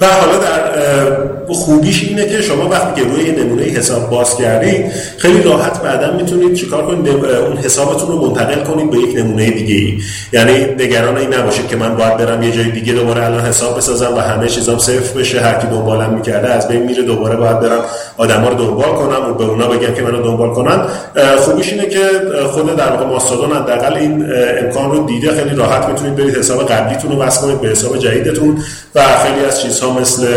و حالا در خوبیش اینه که شما وقتی که روی نمونه حساب باز کردید خیلی راحت بعداً میتونید چیکار کنید، اون حسابتون رو منتقل کنید به یک نمونه دیگه. یعنی نگران این نباشید که من باید برم یه جای دیگه دوباره الان حساب بسازم و همه چیزام صفر بشه، هر کی دنبالم میکرده از بین میره، دوباره باید برم آدما رو دنبال کنم و به اونا بگم که منو دنبال کنن. خوبیش اینه که خود در واقع ماستودون حداقل این امکان رو دیده، خیلی راحت میتونید برید حساب قبلیتون رو وصل کنید به حساب جدیدتون و خیلی از چیزها مثل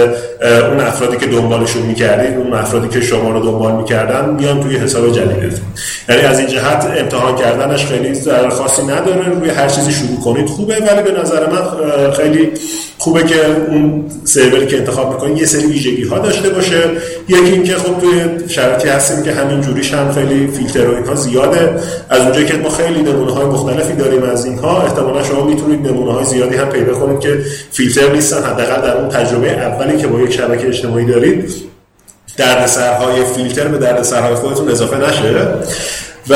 اون افرادی که دنبالشون می‌کردید، اون افرادی که شما رو دنبال می‌کردن میان توی حساب جدیدتون. یعنی از این جهت امتحان کردنش خیلی ضرر خاصی نداره، روی هر چیزی شروع کنید خوبه. ولی به نظر من خیلی خوبه که اون سروری که انتخاب می‌کنید یه سری ویژگی‌ها داشته باشه. یکی اینکه خب توی شرایطی هستیم که همین جوریش هم خیلی فیلترها اینها زیاده، از اونجایی که ما خیلی نمونه‌های مختلفی داریم از اینها، احتمالاً شما می‌تونید نمونه‌های زیادی هم پیدا کنید که فیلتر نیستن. حداقل در اون اولی که با یک شبکه اجتماعی دارید دردسرهای فیلتر به دردسرهای خودتون اضافه نشه. و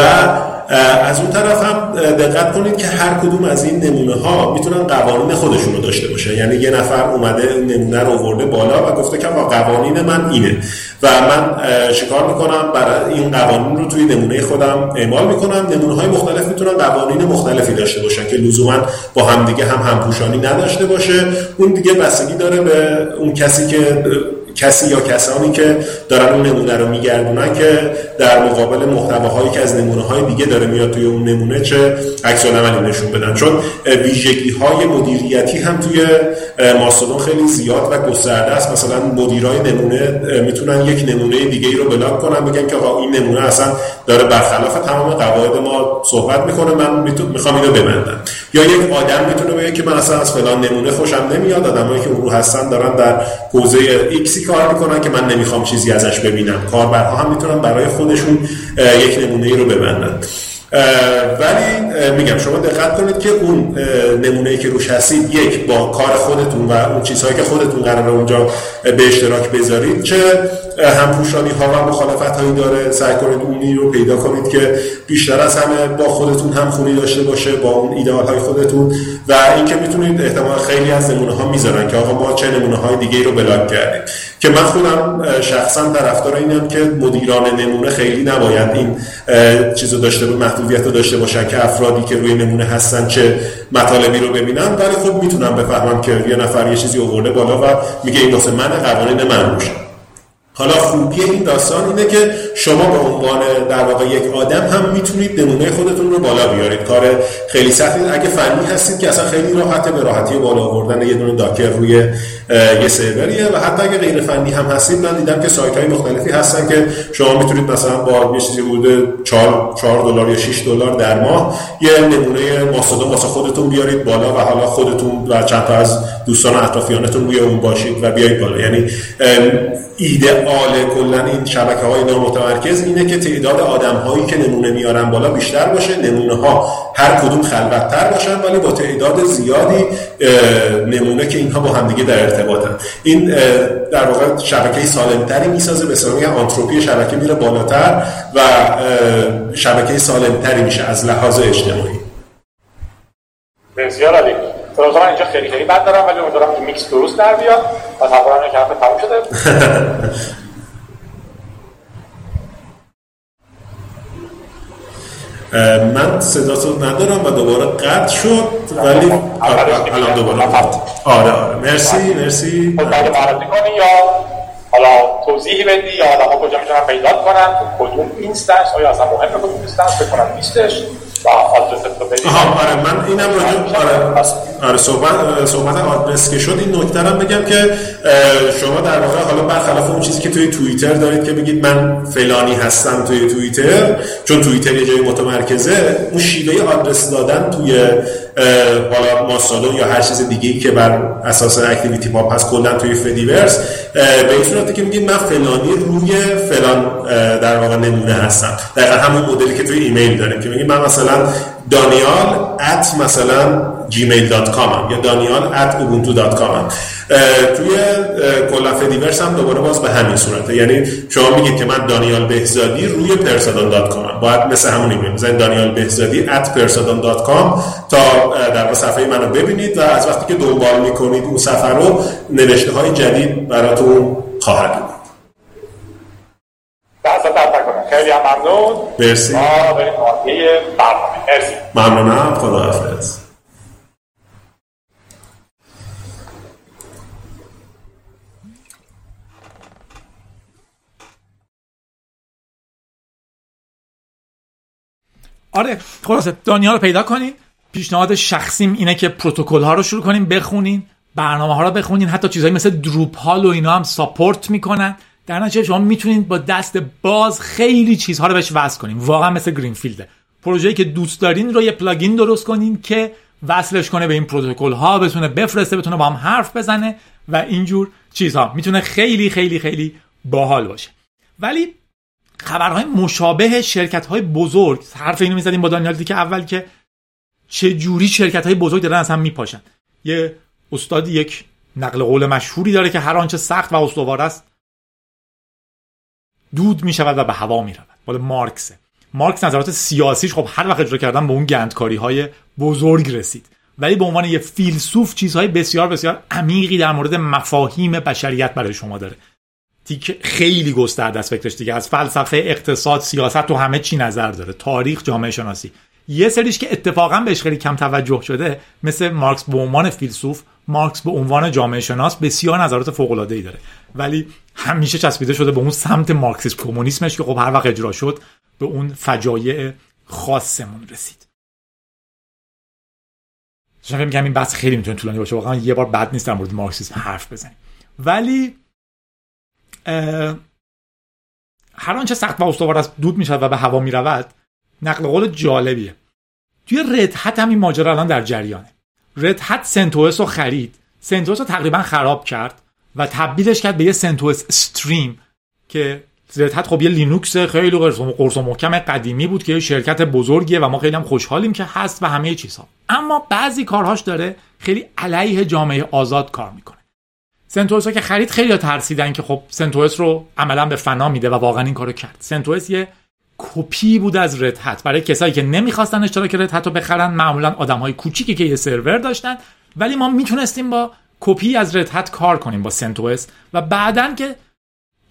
از اون طرف هم دقت کنید که هر کدوم از این نمونه ها میتونن قوانین خودشون رو داشته باشه. یعنی یه نفر اومده نمونه رو آورده بالا و گفته که قوانین من اینه و من چیکار میکنم، برای این قوانین رو توی نمونه خودم اعمال میکنم. نمونه های مختلف میتونن قوانین مختلفی داشته باشن که لزوما با هم دیگه همپوشانی نداشته باشه. اون دیگه بستگی داره به اون کسی یا کسانی که دارن اون نمونه رو میگردونن که در مقابل محتواهایی که از نمونه‌های دیگه داره میاد توی اون نمونه چه عکس‌العملی نشون بدن. چون ویژگی‌های مدیریتی هم توی ماستودون خیلی زیاد و گسترده است. مثلا مدیرای نمونه میتونن یک نمونه دیگه‌ای رو بلاک کنن، بگن که آقا این نمونه اصلا داره برخلاف تمام قواعد ما صحبت میکنه، من میخوام اینو ببندم. یا یک آدم میتونه بگه که من اصلا از فلان نمونه خوشم نمیاد، آدمایی که اون رو هستن دارن در حوزه ایکس کار میکنن که من نمیخوام چیزی ازش ببینم. کاربرها هم میتونن برای خودشون یک نمونه ای رو ببندن. ولی میگم شما دقت کنید که اون نمونه‌ای که روش هستید یک با کار خودتون و اون چیزهایی که خودتون قراره اونجا به اشتراک بذارید چه همپوشانی‌ها و مخالفت‌هایی داره. سعی کنید اونی رو پیدا کنید که بیشتر از همه با خودتون همخوانی داشته باشه، با اون ایدئال‌های خودتون. و اینکه میتونید احتمال خیلی از نمونه‌ها میذارن که آقا ما چه نمونه‌های دیگه‌ای رو بلاک کردیم، که من خودم شخصا طرفدار اینم که مدیران نمونه خیلی نباید این چیزو داشته باشه، محدودیت رو داشته باشن که افرادی که روی نمونه هستن چه مطالبی رو ببینن. ولی خب میتونم بفهمم که یه نفر یه چیزی آورده بالا و میگه این واسه من قوانین من روشه. حالا خوبی این داستان اینه که شما به عنوان در واقع یک آدم هم میتونید نمونه خودتون رو بالا بیارید. کار خیلی سختی اگه فنی هستید که اصلا خیلی راحته، به راحتی بالا آوردن یه دونه داکر روی یه سروریه. و حتی اگه غیر فنی هم هستید، من دیدم که سایت‌های مختلفی هستن که شما میتونید مثلا با یه چیزی حدود $4 یا $6 در ماه یه نمونه ماستودون واسه خودتون بیارید بالا و حالا خودتون و چند تا از دوستان و اطرافیانتون روی اون باشید و بیایید بالا. یعنی ایده آله کلن این شبکه‌های نامتمرکز اینه که تعداد آدم‌هایی که نمونه میارن بالا بیشتر باشه، نمونه‌ها هر کدوم خلوت‌تر باشن ولی با تعداد زیادی نمونه که اینها با همدیگه در ارتباطن. این در واقع شبکه‌ای سالم‌تری میسازه. به سراغ آنتروپی شبکه میره بالاتر و شبکه‌ای سالم‌تری میشه از لحاظ اجتماعی. بسیار عالی. طبعا اینجا خیلی بد دارم، ولی امیدوارم که میکس درست در بیاد و طبعا که حرف تموم شده. من صداتو ندارم و دوباره قطع شد، ولی الان دوباره قطع. آره مرسی. خود بعد معرفی کنی یا حالا توضیحی بدی یا آدم کجا میتونن پیدات کنن، کدوم اینستش، آیا اصلا مهمه کدوم اینستش بکنن بیستش و آدرست رو بدی. آره من اینم راجع آره صحبت آدرس که شد، این نکته رو بگم که شما در واقع حالا برخلاف اون چیزی که توی توییتر دارید که بگید من فلانی هستم توی توییتر، چون توییتر یه جای متمرکزه، اون شیوه آدرس دادن توی حالا ماستودون یا هر چیز دیگه‌ای که بر اساس اکتیویتی پاب هست کلا توی فدیورس به این صورته که میگید من فلانی روی فلان در واقع نمونه هستم، دقیقاً همون مدلی که توی ایمیل داریم که میگیم من مثلا دانیال @ مثلا gmail.com یا دانیال @ ubuntu.com. توی کلا فدیورس هم دوباره باز به همین صورته، یعنی شما میگید که من دانیال بهزادی روی persadon.com، باید مثل همون ایمیل بزنید دانیال بهزادی @ persadon.com تا در صفحه منو ببینید و از وقتی که دنبال میکنید اون صفحه رو نوشته های جدید براتون خواهد بود. خیلی هم ممنون، مرسی. ما بریم ناحیه برنامه. مرسی، ممنونم، خداحافظ. آره خلاصه دانیال رو پیدا کنین. پیشنهاد شخصیم اینه که پروتکل ها رو شروع کنیم بخونین، برنامه ها رو بخونین، حتی چیزایی مثل دروپال و اینا هم ساپورت میکنن، در نتیجه شما میتونید با دست باز خیلی چیزها رو بهش وصل کنین. واقعا مثل گرینفیلده، پروژه‌ای که دوست دارین رو یه پلاگین درست کنین که وصلش کنه به این پروتکل ها، بتونه بفرسته، بتونه با هم حرف بزنه و اینجور چیزها، میتونه خیلی خیلی خیلی باحال باشه. ولی خبرهای مشابه شرکت‌های بزرگ، حرف اینو می‌زدیم با دانیال که اول که چه جوری شرکت‌های بزرگ دارن از هم میپاشن. یه استاد یک نقل قول مشهوری داره که هر آنچه سخت و استوار است دود میشود و به هوا میرود. مال مارکسه. مارکس نظرات سیاسیش خب هر وقت اجرا کردن به اون گندکاری‌های بزرگ رسید، ولی به عنوان یه فیلسوف چیزهای بسیار بسیار عمیقی در مورد مفاهیم بشریت برای شما داره. تیک خیلی گسترده است فکرش دیگه، از فلسفه، اقتصاد، سیاست و همه چی نظر داره، تاریخ، جامعه شناسی. یه سریش که اتفاقا بهش خیلی کم توجه شده، مثل مارکس به عنوان فیلسوف، مارکس به عنوان جامعه شناس بسیار نظرات فوق العاده ای داره، ولی همیشه چسبیده شده به اون سمت مارکسیسم کمونیسمش که خب هر وقت اجرا شد به اون فجایع خاصمون رسید. شما فکر می‌کنم این بحث خیلی میتونه طولانی باشه، واقعا یه بار بد نیست در مورد مارکسیسم حرف بزنیم، ولی هر آنچه سخت و استوار است دود میشد و به هوا میرود نقل قول جالبیه. توی رد هت هم این ماجرا الان در جریانه. رد هت CentOS رو خرید، CentOS رو تقریبا خراب کرد و تبدیلش کرد به یه CentOS استریم که رد هت خب یه لینوکس خیلی قرص و محکم قدیمی بود که یه شرکت بزرگیه و ما خیلی هم خوشحالیم که هست و همه چیزها، اما بعضی کارهاش داره خیلی علیه جامعه آزاد کار میکنه. CentOS که خرید خیلی‌ها ترسیدن که خب CentOS رو عملاً به فنا میده و واقعاً این کارو کرد. CentOS یه کپی بود از رد هت. برای کسایی که نمیخواستن اشتراک رد هت رو بخرن، معمولاً آدم‌های کوچیکی که یه سرور داشتن، ولی ما میتونستیم با کپی از رد هت کار کنیم با CentOS و بعداً که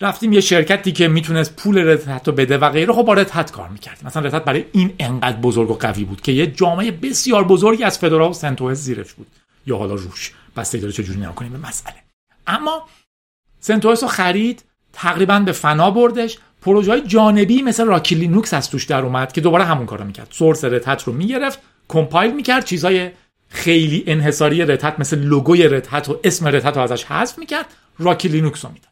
رفتیم یه شرکتی که میتونست پول رد هت رو بده و غیره، خب با رد هت کار می‌کردیم. مثلا رد هت برای این انقدر بزرگ و قوی بود که یه جامعه بسیار بزرگی از فدرال و CentOS زیرش بود یا حالا روش، بس دیگه چه جوری نگاه کنیم به مسئله. اما CentOS رو خرید، تقریبا به فنا بردش. پروژه‌های جانبی مثل راکی لینوکس از توش در اومد که دوباره همون کارو میکرد، سورس رد هت رو میگرفت، کمپایل میکرد، چیزای خیلی انحصاری رد هت مثل لوگوی رد هت و اسم رد هت رو ازش حذف میکرد، راکی لینوکس رو میداد.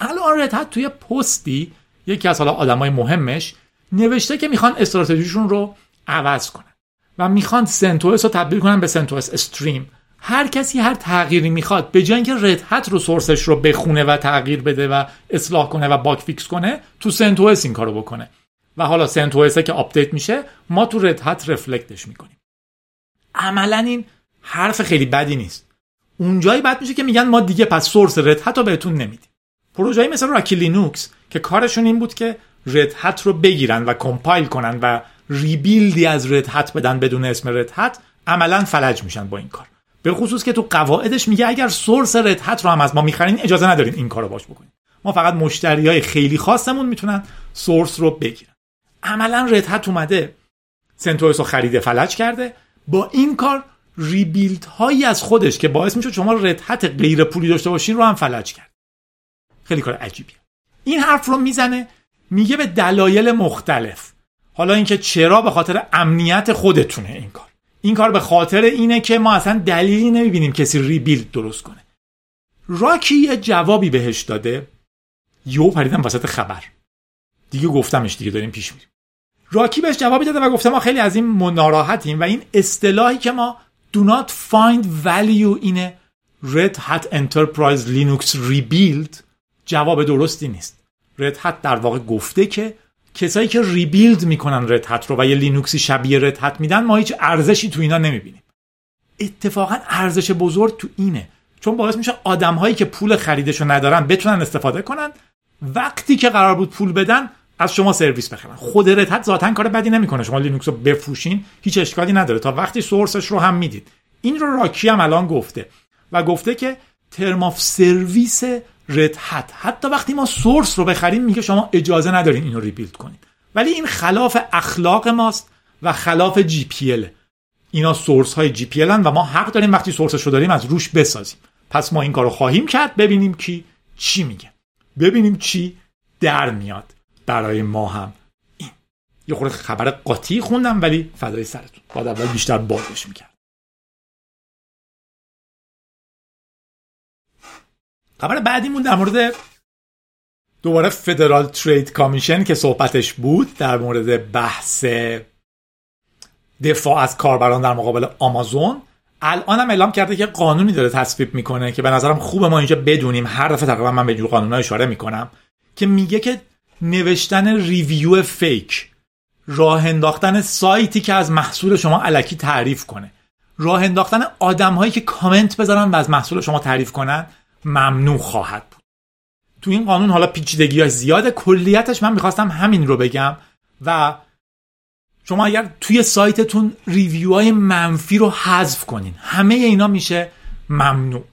الان رد هت توی پستی یکی از حالا آدمای مهمش نوشته که میخوان استراتژیشون رو عوض کنن و میخوان CentOS رو تبدیل کنن به CentOS استریم. هر کسی هر تغییری میخواد، به جای اینکه رد هت رو سورسش رو بخونه و تغییر بده و اصلاح کنه و باگ فیکس کنه، تو CentOS این کارو بکنه و حالا CentOS که آپدیت میشه ما تو رد هت رفلکتش میکنیم. عملا این حرف خیلی بدی نیست. اونجایی بد میشه که میگن ما دیگه پس سورس رد هت رو بهتون نمیدیم. پروژه‌ای مثل راکی لینوکس که کارشون این بود که رد هت رو بگیرن و کمپایل کنن و ریبیلدی از رد هت بدن بدون اسم رد هت، عملا فلج میشن با این کار. به خصوص که تو قواعدش میگه اگر سورس رد هت رو هم از ما میخرین اجازه ندارین این کارو باش بکنین، ما فقط مشتریای خیلی خاصمون میتونن سورس رو بگیرن. عملا رد هت اومده CentOS رو خریده، فلج کرده، با این کار ریبیلد هایی از خودش که باعث میشه شما رد هت غیر پولی داشته باشین رو هم فلج کرد. خیلی کار عجیبیه. این حرف رو میزنه، میگه به دلایل مختلف، حالا اینکه چرا به خاطر امنیت خودتونه این کار، این کار به خاطر اینه که ما اصلا دلیلی نمیبینیم کسی ریبیلد درست کنه. راکی یه جوابی بهش داده، یهو پریدم وسط خبر. دیگه گفتمش دیگه داریم پیش میریم. راکی بهش جوابی داده و گفته ما خیلی از این ناراحتیم و این اصطلاحی که ما do not find value in Red Hat Enterprise Linux rebuild جواب درستی نیست. Red Hat در واقع گفته که کسایی که ریبیلد میکنن Red Hat رو و یه لینوکسی شبیه Red Hat میدن ما هیچ ارزشی تو اینا نمیبینیم. اتفاقا ارزش بزرگ تو اینه، چون باعث میشه آدمهایی که پول خریدشو ندارن بتونن استفاده کنن، وقتی که قرار بود پول بدن از شما سرویس بخرن. خود Red Hat ذاتاً کار بدی نمیکنه، شما لینوکس رو بفروشین هیچ اشکالی نداره تا وقتی سورسش رو هم میدید. این رو راکی هم الان گفته و گفته که ترم آف سرویس Red Hat، حتی وقتی ما سورس رو بخریم میگه شما اجازه ندارین اینو ریبیلد کنید، ولی این خلاف اخلاق ماست و خلاف جی پی ال. اینا سورس های جی پی ال و ما حق داریم وقتی سورسش رو داریم از روش بسازیم. پس ما این کارو خواهیم کرد، ببینیم کی چی میگه، ببینیم چی در میاد. برای ما هم این یه خورده خبر قاطی خوندم ولی فدای سرتون، بعد اول بیشتر بادش میکرد. خبر بعدیمون در مورد دوباره فدرال ترید کامیشن که صحبتش بود، در مورد بحث دفاع از کاربران در مقابل آمازون. الان هم اعلام کرده که قانونی داره تصویب میکنه که به نظرم خوبه ما اینجا بدونیم. هر دفعه تقریبا من به جور قانون‌ها اشاره میکنم که میگه که نوشتن ریویو فیک، راه انداختن سایتی که از محصول شما الکی تعریف کنه، راه انداختن آدم‌هایی که کامنت بذارن و از محصول شما تعریف کنن ممنوع خواهد بود. تو این قانون حالا پیچیدگی‌هاش زیاده، کلیتش من می‌خواستم همین رو بگم و شما اگر توی سایتتون ریویوهای منفی رو حذف کنین، همه اینا میشه ممنوع.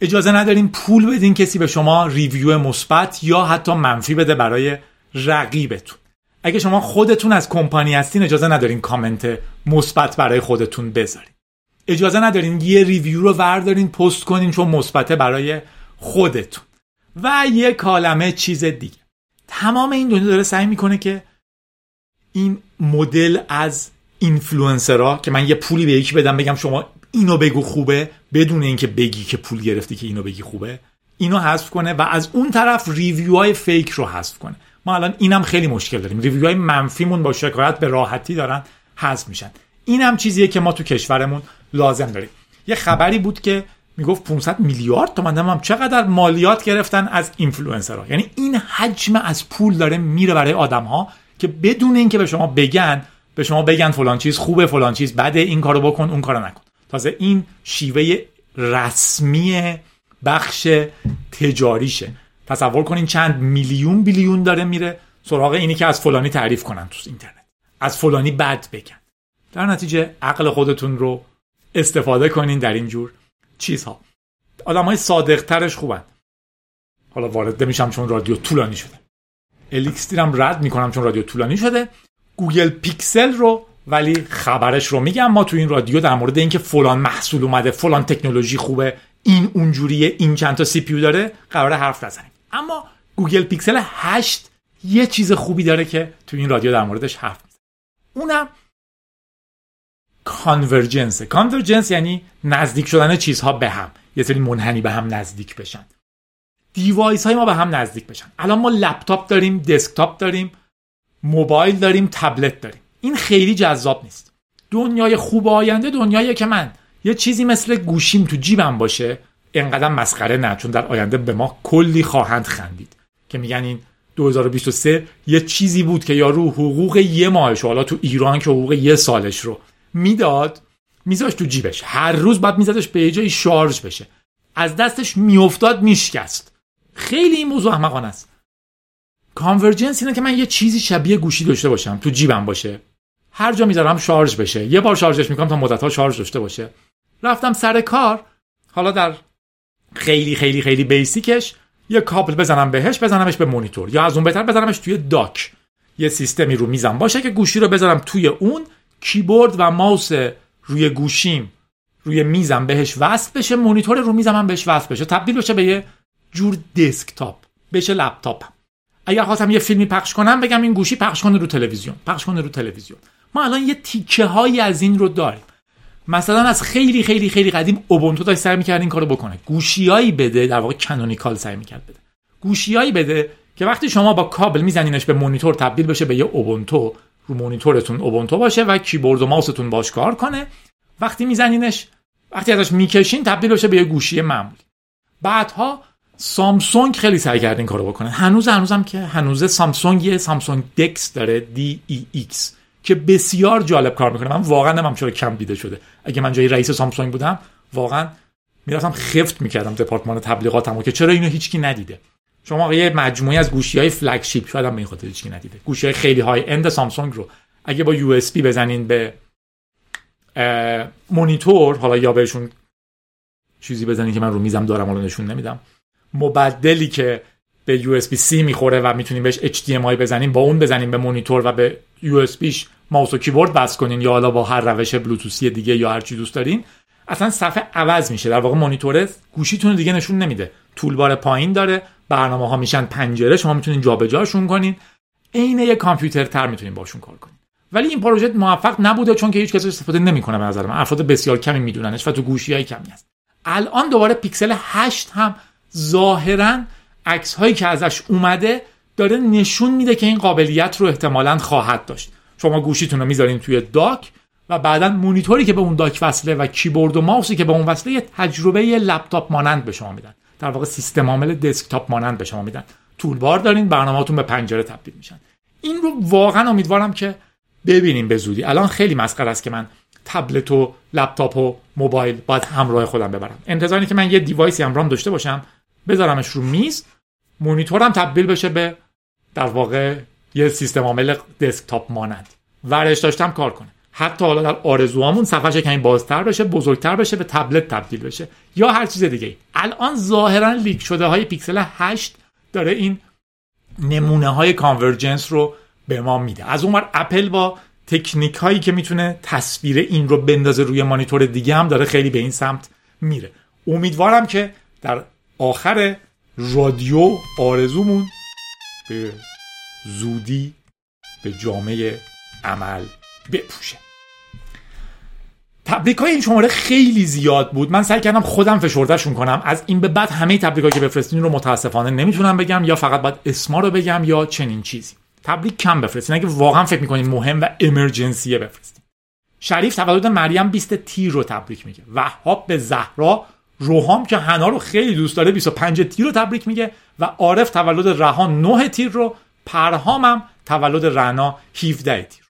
اجازه ندارین پول بدین کسی به شما ریویو مثبت یا حتی منفی بده برای رقیبتون. اگه شما خودتون از کمپانی هستین اجازه ندارین کامنت مثبت برای خودتون بذارین. اجازه ندارین یه ریویو رو وردارین پست کنین چون مثبته برای خودتون و یه کالمه چیز دیگه. تمام این دنیا داره سعی میکنه که این مدل از اینفلوئنسرها که من یه پولی به یکی بدم بگم شما اینو بگو خوبه بدون اینکه بگی که پول گرفتی که اینو بگی خوبه، اینو حذف کنه و از اون طرف ریویوهای فیک رو حذف کنه. ما الان اینم خیلی مشکل داریم، ریویوهای منفیمون با شکایت به راحتی دارن حذف میشن. اینم چیزیه که ما تو کشورمون لازم داریم. یه خبری بود که میگفت 500 میلیارد تومان هم چقدر مالیات گرفتن از اینفلوئنسرها، یعنی این حجم از پول داره میره برای آدم‌ها که بدون اینکه به شما بگن فلان چیز خوبه فلان چیز بده، این کارو بکن اون کارو نکن. تازه این شیوه رسمی بخش تجاریشه. تصور کنین چند میلیون بیلیون داره میره سراغ اینی که از فلانی تعریف کنن تو اینترنت، از فلانی بد بگن. در نتیجه عقل خودتون رو استفاده کنین در این جور چیزها. آدمای صادق ترش خوبن. حالا وارد نمیشم چون رادیو طولانی شده. الیکستیرم رد میکنم چون رادیو طولانی شده. گوگل پیکسل رو ولی خبرش رو میگم. ما تو این رادیو در مورد اینکه فلان محصول اومده، فلان تکنولوژی خوبه، این اونجوریه، این چند تا سی پیو داره، قراره حرف نزنیم. اما گوگل پیکسل 8 یه چیز خوبی داره که تو این رادیو در موردش حرف میزنیم. اونم کانورجنس. کانورجنس یعنی نزدیک شدن چیزها به هم، یه سری منحنی به هم نزدیک بشن. دیوایس های ما به هم نزدیک بشن. الان ما لپتاپ داریم، دسکتاپ داریم، موبایل داریم، تبلت داریم. این خیلی جذاب نیست. دنیای خوب آینده دنیاییه که من یه چیزی مثل گوشیم تو جیبم باشه اینقدر مسخره نه، چون در آینده به ما کلی خواهند خندید که میگن این 2023 یه چیزی بود که یارو حقوق یه ماهش، حالا تو ایران که حقوق یه سالش رو میداد میذاشت تو جیبش، هر روز بعد میذاشتش به جای شارژ بشه، از دستش میافتاد میشکست. خیلی این موضوع احمقانه است. کانورجنس اینه که من یه چیزی شبیه گوشی داشته باشم تو جیبم باشه، هر جا میذارم شارژ بشه، یه بار شارژش میکنم تا مدت‌ها شارژ داشته باشه. رفتم سر کار، حالا در خیلی خیلی خیلی بیسیکش یه کابل بزنمش به مانیتور، یا از اون بهتر بزنمش توی داک، یه سیستمی رو میزم باشه که گوشی رو بذارم توی اون، کیبورد و ماوس روی گوشیم روی میزم بهش وصل بشه، مانیتور رو میزم هم بهش وصل بشه، تبدیل بشه به یه جور دسکتاپ، بشه لپتاپم. اگر خواستم یه فیلمی پخش کنم بگم این گوشی پخش کنه رو تلویزیون، پخش کنه رو تلویزیون. ما الان یه تیکه هایی از این رو داریم. مثلا از خیلی خیلی خیلی قدیم اوبونتو داشت سعی می‌کرد این کارو بکنه. گوشیایی بده، در واقع کانونیکال سعی می‌کرد بده. گوشیایی بده که وقتی شما با کابل میزنینش به مانیتور تبدیل بشه به یه اوبونتو، رو مانیتورتون اوبونتو باشه و کیبورد و ماوستون باش کار کنه. وقتی میزنینش، وقتی ازش میکشین تبدیل بشه به یه گوشی معمولی. بعدها سامسونگ خیلی سعی کرد این کارو بکنه. هنوزم که هنوز سامسونگ دکس داره DEX که بسیار جالب کار میکنه. من واقعا نمیدونم چرا کم دیده شده. اگه من جای رئیس سامسونگ بودم واقعا میرفتم خفت میکردم دپارتمان تبلیغاتمو که چرا اینو هیچکی ندیده. شما یه مجموعه از گوشی‌های فلگشیپ شاید هم به این خاطر هیچکی ندیده. گوشی‌های خیلی های اند سامسونگ رو اگه با USB بزنین به مانیتور، حالا یا بهشون چیزی بزنین که من رو میزم دارم الان نشون نمیدم، مبدلی که به USB-C میخوره و میتونیم بهش HDMI بزنیم، با اون بزنیم به مانیتور و به USBش ماوس و کیبورد بس کنین، یا حالا با هر روش بلوتوسی دیگه یا هر چی دوست دارین، اصلا صفحه عوض میشه. در واقع مانیتور گوشیتون دیگه نشون نمیده، تولبار پایین داره، برنامه‌ها میشن پنجره، شما میتونین جابجاشون کنین، عین یه کامپیوتر تر میتونین باشون کار کنین. ولی این پروژه موفق نبوده چون که هیچ کسی استفاده نمیکنه. به نظر من افراد بسیار کمی میدوننش و تو گوشیای کمی هست. الان دوباره پیکسل 8 هم ظاهراً عکس‌هایی که ازش اومده داره نشون میده که این قابلیت رو احتمالاً خواهد داشت. شما گوشیتون رو میذارین توی داک و بعداً مانیتوری که به اون داک وصله و کیبورد و ماوسی که به اون وصله یه تجربه لپتاپ مانند به شما میدن. در واقع سیستم عامل دسکتاپ مانند به شما میدن. تولبار دارین، برنامه‌هاتون به پنجره تبدیل میشن. این رو واقعاً امیدوارم که ببینیم به زودی. الان خیلی مسخره است که من تبلت و لپتاپ و موبایل باید همراه خودم ببرم. انتظار اینه که من یه دیوایسی همراهم داشته باشم، بذارمش رو میز، مانیتورم تبدیل بشه به در واقع یه سیستم عامل دسکتاپ مانند، ورش داشتم کار کنه. حتی حالا در آرزوامون صفحه‌ش کمی بازتر بشه، بزرگتر بشه، به تبلت تبدیل بشه یا هر چیز دیگه. الان ظاهرا لیک شده های پیکسل 8 داره این نمونه های کانورجنس رو به ما میده. از اون ور اپل با تکنیک هایی که میتونه تصویر این رو بندازه روی مانیتور دیگه هم داره خیلی به این سمت میره. امیدوارم که در آخر رادیو آرزومون به زودی به جامعه عمل بپوشه. تبریک های این شماره خیلی زیاد بود. من سعی کردم خودم فشرده‌شون کنم. از این به بعد همه تبریک هایی که بفرستین رو متاسفانه نمیتونم بگم، یا فقط باید اسما رو بگم یا چنین چیزی. تبریک کم بفرستین اگه واقعا فکر میکنین مهم و ایمرجنسیه بفرستین. شریف تولد مریم 20 تیر رو تبریک میگه. وهاب به زهرا، روحام که حنا رو خیلی دوست داره 25 تیر رو تبریک میگه و عارف تولد رهان 9 تیر رو، پرهامم تولد رنا 17 تیر.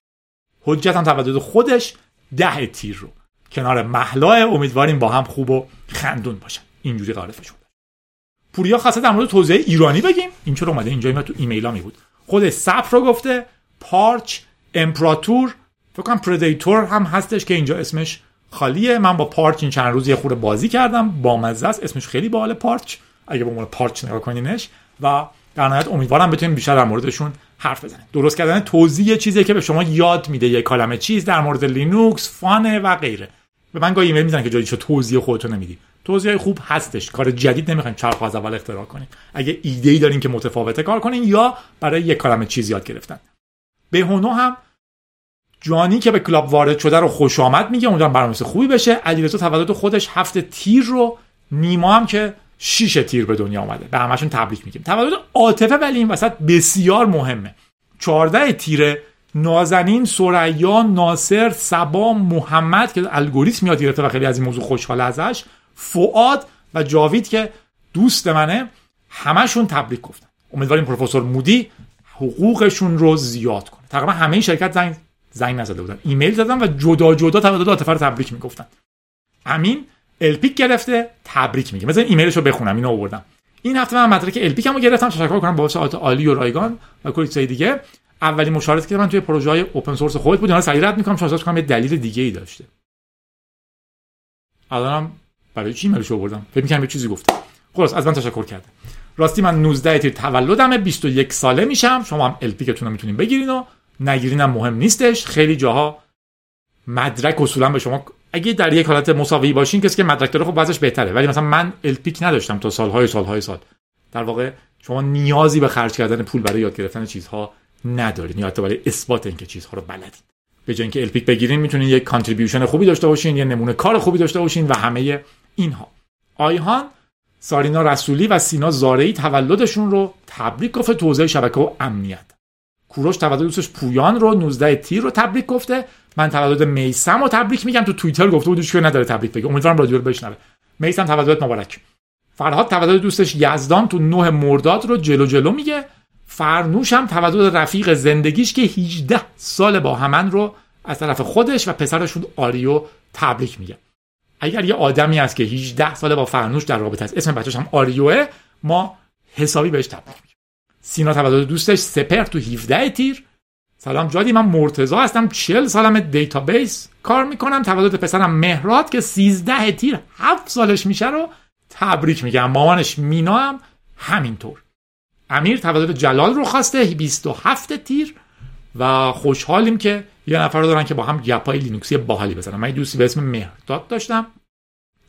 حجتم تولد خودش 10 تیر رو. کنار محلاه، امیدواریم با هم خوب و خندون باشن. اینجوری عارف شد. پوریا خاصه در مورد توزیع ایرانی بگیم. این چرا اومده اینجا؟ این تو ایمیلا می بود. خود صف رو گفته، پارچ، امپراتور، فکر کنم پردیتور هم هستش که اینجا اسمش خالیه. من با پارچ این چند روز یه خورده بازی کردم، با مزه است، اسمش خیلی باحال پارچ. اگه به عنوان پارچ نگاه کنینش و در نهایت امیدوارم بتونیم بیشتر در موردشون حرف بزنیم. درست کردن توزیع چیزی که به شما یاد میده یه کلمه چیز در مورد لینوکس، فانه و غیره. به من گاهی ایمیل میزنن که جایی چه توزیع خودتون نمیدی. توزیع خوب هستش، کار جدید نمیخوایم چرخ از اول اختراع کنیم. اگه ایده‌ای دارین که متفاوته کار کنین یا برای یک کلمه چیز یاد گرفتن. بهونو هم جانی که به کلاب وارد شده رو خوش آمد میگه، امیدوارم برنامه‌ریزی خوبی بشه. علیرضا تولد خودش 7 تیر رو، نیما هم که 6 تیر به دنیا اومده. به همشون تبریک میگیم. تولد عاطفه ولی این وسط بسیار مهمه. 14 تیر نازنین، ثریا، ناصر، صبا، محمد که الگوریتم یاد گرفته و خیلی از این موضوع خوشحال ازش، فؤاد و جاوید که دوست منه، همشون تبریک گفتن. امیدواریم پروفسور مودی حقوقشون رو زیاد کنه. تقریبا همه این شرکت زنگ نزده بودن، ایمیل زدن و جدا جدا تولد عاطفه رو تبریک میگفتن. امین ال پیک گرفته، تبریک میگه. مثلا ایمیلش رو بخونم، اینو آوردم. این هفته من مدرک ال پیکمو گرفتم، تشکر کنم بابت ساعات عالی و رایگان و کلی چیز دیگه. اولین مشارکتی که من توی پروژه‌های اوپن سورس خودت بود، اونا سریع رد می‌کنم، شاید کنم یه دلیل دیگه‌ای داشته. الانم برای چی ایمیلش رو آوردم؟ فکر می‌کنم یه چیزی گفته. خلاص از من تشکر کرده. راستی من 19 تیر تولدمه، 21 ساله میشم. شما هم ال پیکتون رو میتونین بگیرین و نگیرینم مهم نیستش. خیلی جاها مدرک اصولا به شما، اگه در یک حالت مساوی باشین، کسی که مدرک داره خب وضعش بهتره. ولی مثلا من ال پیک نداشتم تا سال‌های سال. در واقع شما نیازی به خرج کردن پول برای یاد گرفتن چیزها ندارین یا حتی برای اثبات اینکه چیزها رو بلدید. به جای اینکه ال پیک بگیرین میتونین یک کانتریبیوشن خوبی داشته باشین، یه نمونه کار خوبی داشته باشین و همه اینها. آیهان، سارینا رسولی و سینا زارعی تولدشون رو تبریک گفته، توزیع شبکه و امنیت. کوروش تولد دوستش پویان رو 19 تیر رو تبریک گفته. من تولد میثم رو تبریک میگم، تو توییتر گفته بودش که نداره تبریک بگه، امیدوارم رادیو رو بشنوه. میثم تولدت مبارک. فرهاد تولد دوستش یزدان تو 9 مرداد رو جلو جلو میگه. فرنوش هم تولد رفیق زندگیش که 18 سال با همن رو از طرف خودش و پسرشون آریو تبریک میگه. اگر یه آدمی هست که 18 سال با فرنوش در رابطه است، اسم بچه‌ش هم آریوه، ما حسابی بهش تبریک میگیم. سینا تولد دوستش سپر تو 17 تیر. سلام جادی، من مرتضی هستم، 40 سالمه، دیتابیس کار میکنم. تولد پسرم مهراد که 13 تیر 7 سالش میشه رو تبریک میگم. مامانش مینا هم همینطور. امیر تولد جلال رو خواسته 27 تیر و خوشحالیم که یه نفر رو دارن که با هم گپای لینوکسی باحالی بزنن. من دوستی به اسم مهرداد داشتم،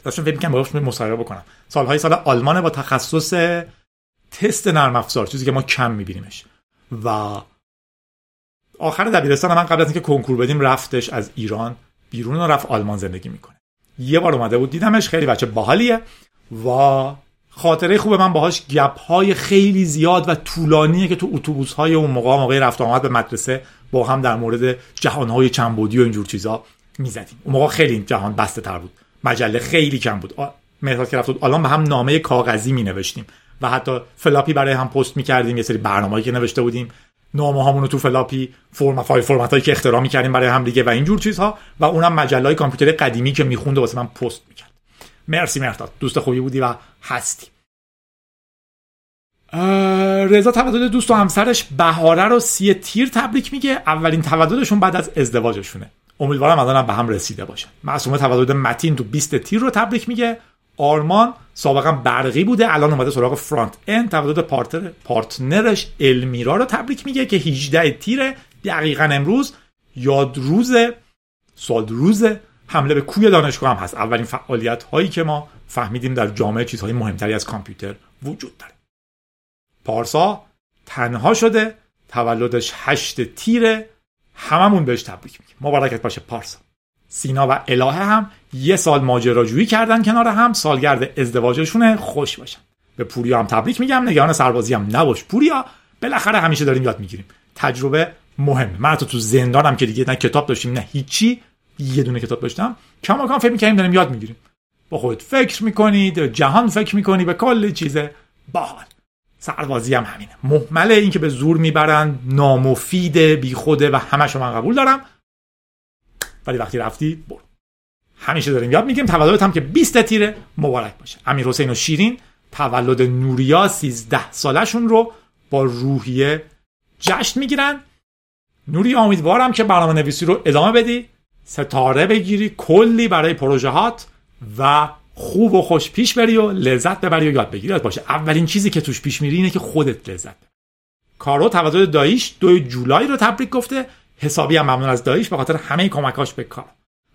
داشتم فکر می‌کردم باهاش مصاحبه بکنم. سالهای سال آلمانه با تخصص تست نرم افزار، چیزی که ما کم می‌بینیمش. و آخر دبیرستان من قبل از اینکه کنکور بدیم رفتش از ایران بیرون و رفت آلمان زندگی می‌کنه. یه بار اومده بود دیدمش، خیلی بچه باحالیه و خاطره خوبه من باهاش گپ‌های خیلی زیاد و طولانیه که تو اتوبوس‌های اون موقع رفت آمد به مدرسه با هم در مورد جهان‌های چنبودی و اینجور چیزا می‌زدیم. اون موقع خیلی جهان بسته تر بود، مجله خیلی کم بود. مهرات که رفت بود الان به هم نامه کاغذی می‌نوشتیم و حتی فلاپی برای هم پست می‌کردیم، یه سری برنامه‌ای که نوشته بودیم نامه هامون رو تو فلاپی، فرمت‌هایی که اختراع می‌کردیم برای هم دیگه و اینجور چیزها، و اونم مجله‌های کامپیوتری قدیمی که می‌خوند واسه من پست می‌کرد. مرسی مهرداد، دوست خوبی بودی و هستی. رضا تولد دوست و همسرش بهاره رو 30 تیر تبریک میگه. اولین تولدشون بعد از ازدواجشونه، امیدوارم الانم به هم رسیده باشن. معصومه تولد متین تو 20 تیر رو تبریک میگه. آرمان سابقا برقی بوده، الان اومده سراغ فرانت اند. تولد پارتنرش المیرا رو تبریک میگه که 18 تیره، دقیقاً امروز یاد روز سال روز حمله به کوی دانشگاه هم هست. اولین فعالیت هایی که ما فهمیدیم در جامعه چیزهای مهمتری از کامپیوتر وجود داره. پارسا تنها شده، تولدش 8 تیره، هممون بهش تبریک میگیم، مبارکت باشه پارسا. سینا و الهه هم یه سال ماجراجویی کردن کنار هم، سالگرد ازدواجشونه، خوش باشن. به پوریا هم تبریک میگم، نگران سربازی هم نباش پوریا، بالاخره همیشه داریم یاد میگیریم، تجربه مهمه. من تو زندانم که دیگه نه کتاب داشتیم نه هیچی، یه دونه کتاب داشتم، کماکان فکر می‌کردیم داریم یاد می‌گیریم. با خودت فکر می‌کنی، در جهان فکر می‌کنی، به کل چیزه باحال. سربازی هم همینه، مهمله، این که به زور میبرن، نامفیده، بیخوده و همشو من قبول دارم، ولی وقتی رفتی برو. همیشه داریم یاد می‌گیریم. تولدت هم که 20 تیره، مبارک باشه. امیرحسین و شیرین تولد نوریا 13 سالشون رو با روحیه جشن می‌گیرن. نوریا امیدوارم که برنامه‌نویسی رو ادامه بدی، ستاره بگیری، کلی برای پروژهات و خوب و خوش پیش بری و لذت ببری و یاد بگیری. باشه اولین چیزی که توش پیش میری اینه که خودت لذت ببری. کارو تولد داییش 2 جولای رو تبریک گفته، حسابی هم ممنون از داییش به خاطر همه کمکاش به کار.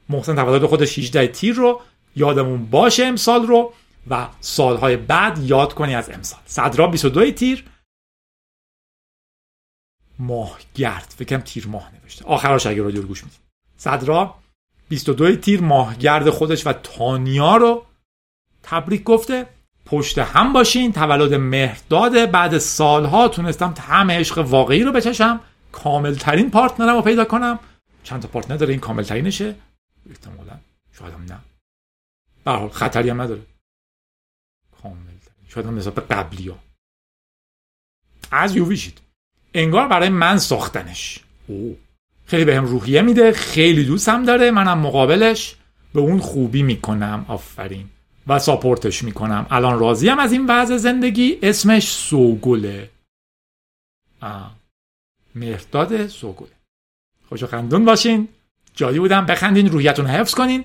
محسن تولد خودش 16 تیر رو، یادمون باشه امسال رو و سالهای بعد یاد کنی از امسال. صدرا 22 تیر، ماهگرد فکرم تیر ماه نوشته، آخرش اگه رادیو گوش میدید. صدرا 22 تیر ماهگرد خودش و تانیا رو تبریک گفته. پشت هم باشین، تولد مهرداد، بعد سالها تونستم طعم عشق واقعی رو بچشم، کاملترین پارتنرم رو پیدا کنم. چند تا پارتنر داره، این کاملترینشه احتمالاً، شاید هم نه، به هر حال خطری هم نداره، کاملترین شاید هم نسبت به قبلی‌ها. از یوویشید انگار برای من ساختنش، او خیلی بهم روحیه میده، خیلی دوستم داره، منم مقابلش به اون خوبی میکنم، آفرین، و ساپورتش میکنم. الان راضیم از این وضع زندگی. اسمش سوگله، مهرداد سوگله. خوش و خندون باشین، جادی بودم، بخندین، روحیتون حفظ کنین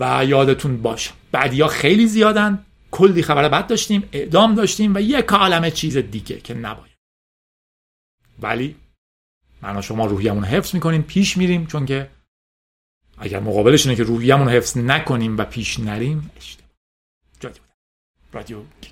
و یادتون باشه بعدیا خیلی زیادن، کلی خبر بد داشتیم، اعدام داشتیم و یک عالمه چیز دیگه که نباید، ولی من و شما روحیه‌مون حفظ می‌کنیم، پیش میریم، چون که اگر مقابلش اینه که روحیه‌مون حفظ نکنیم و پیش نریم اشتباه. رادیو گیک.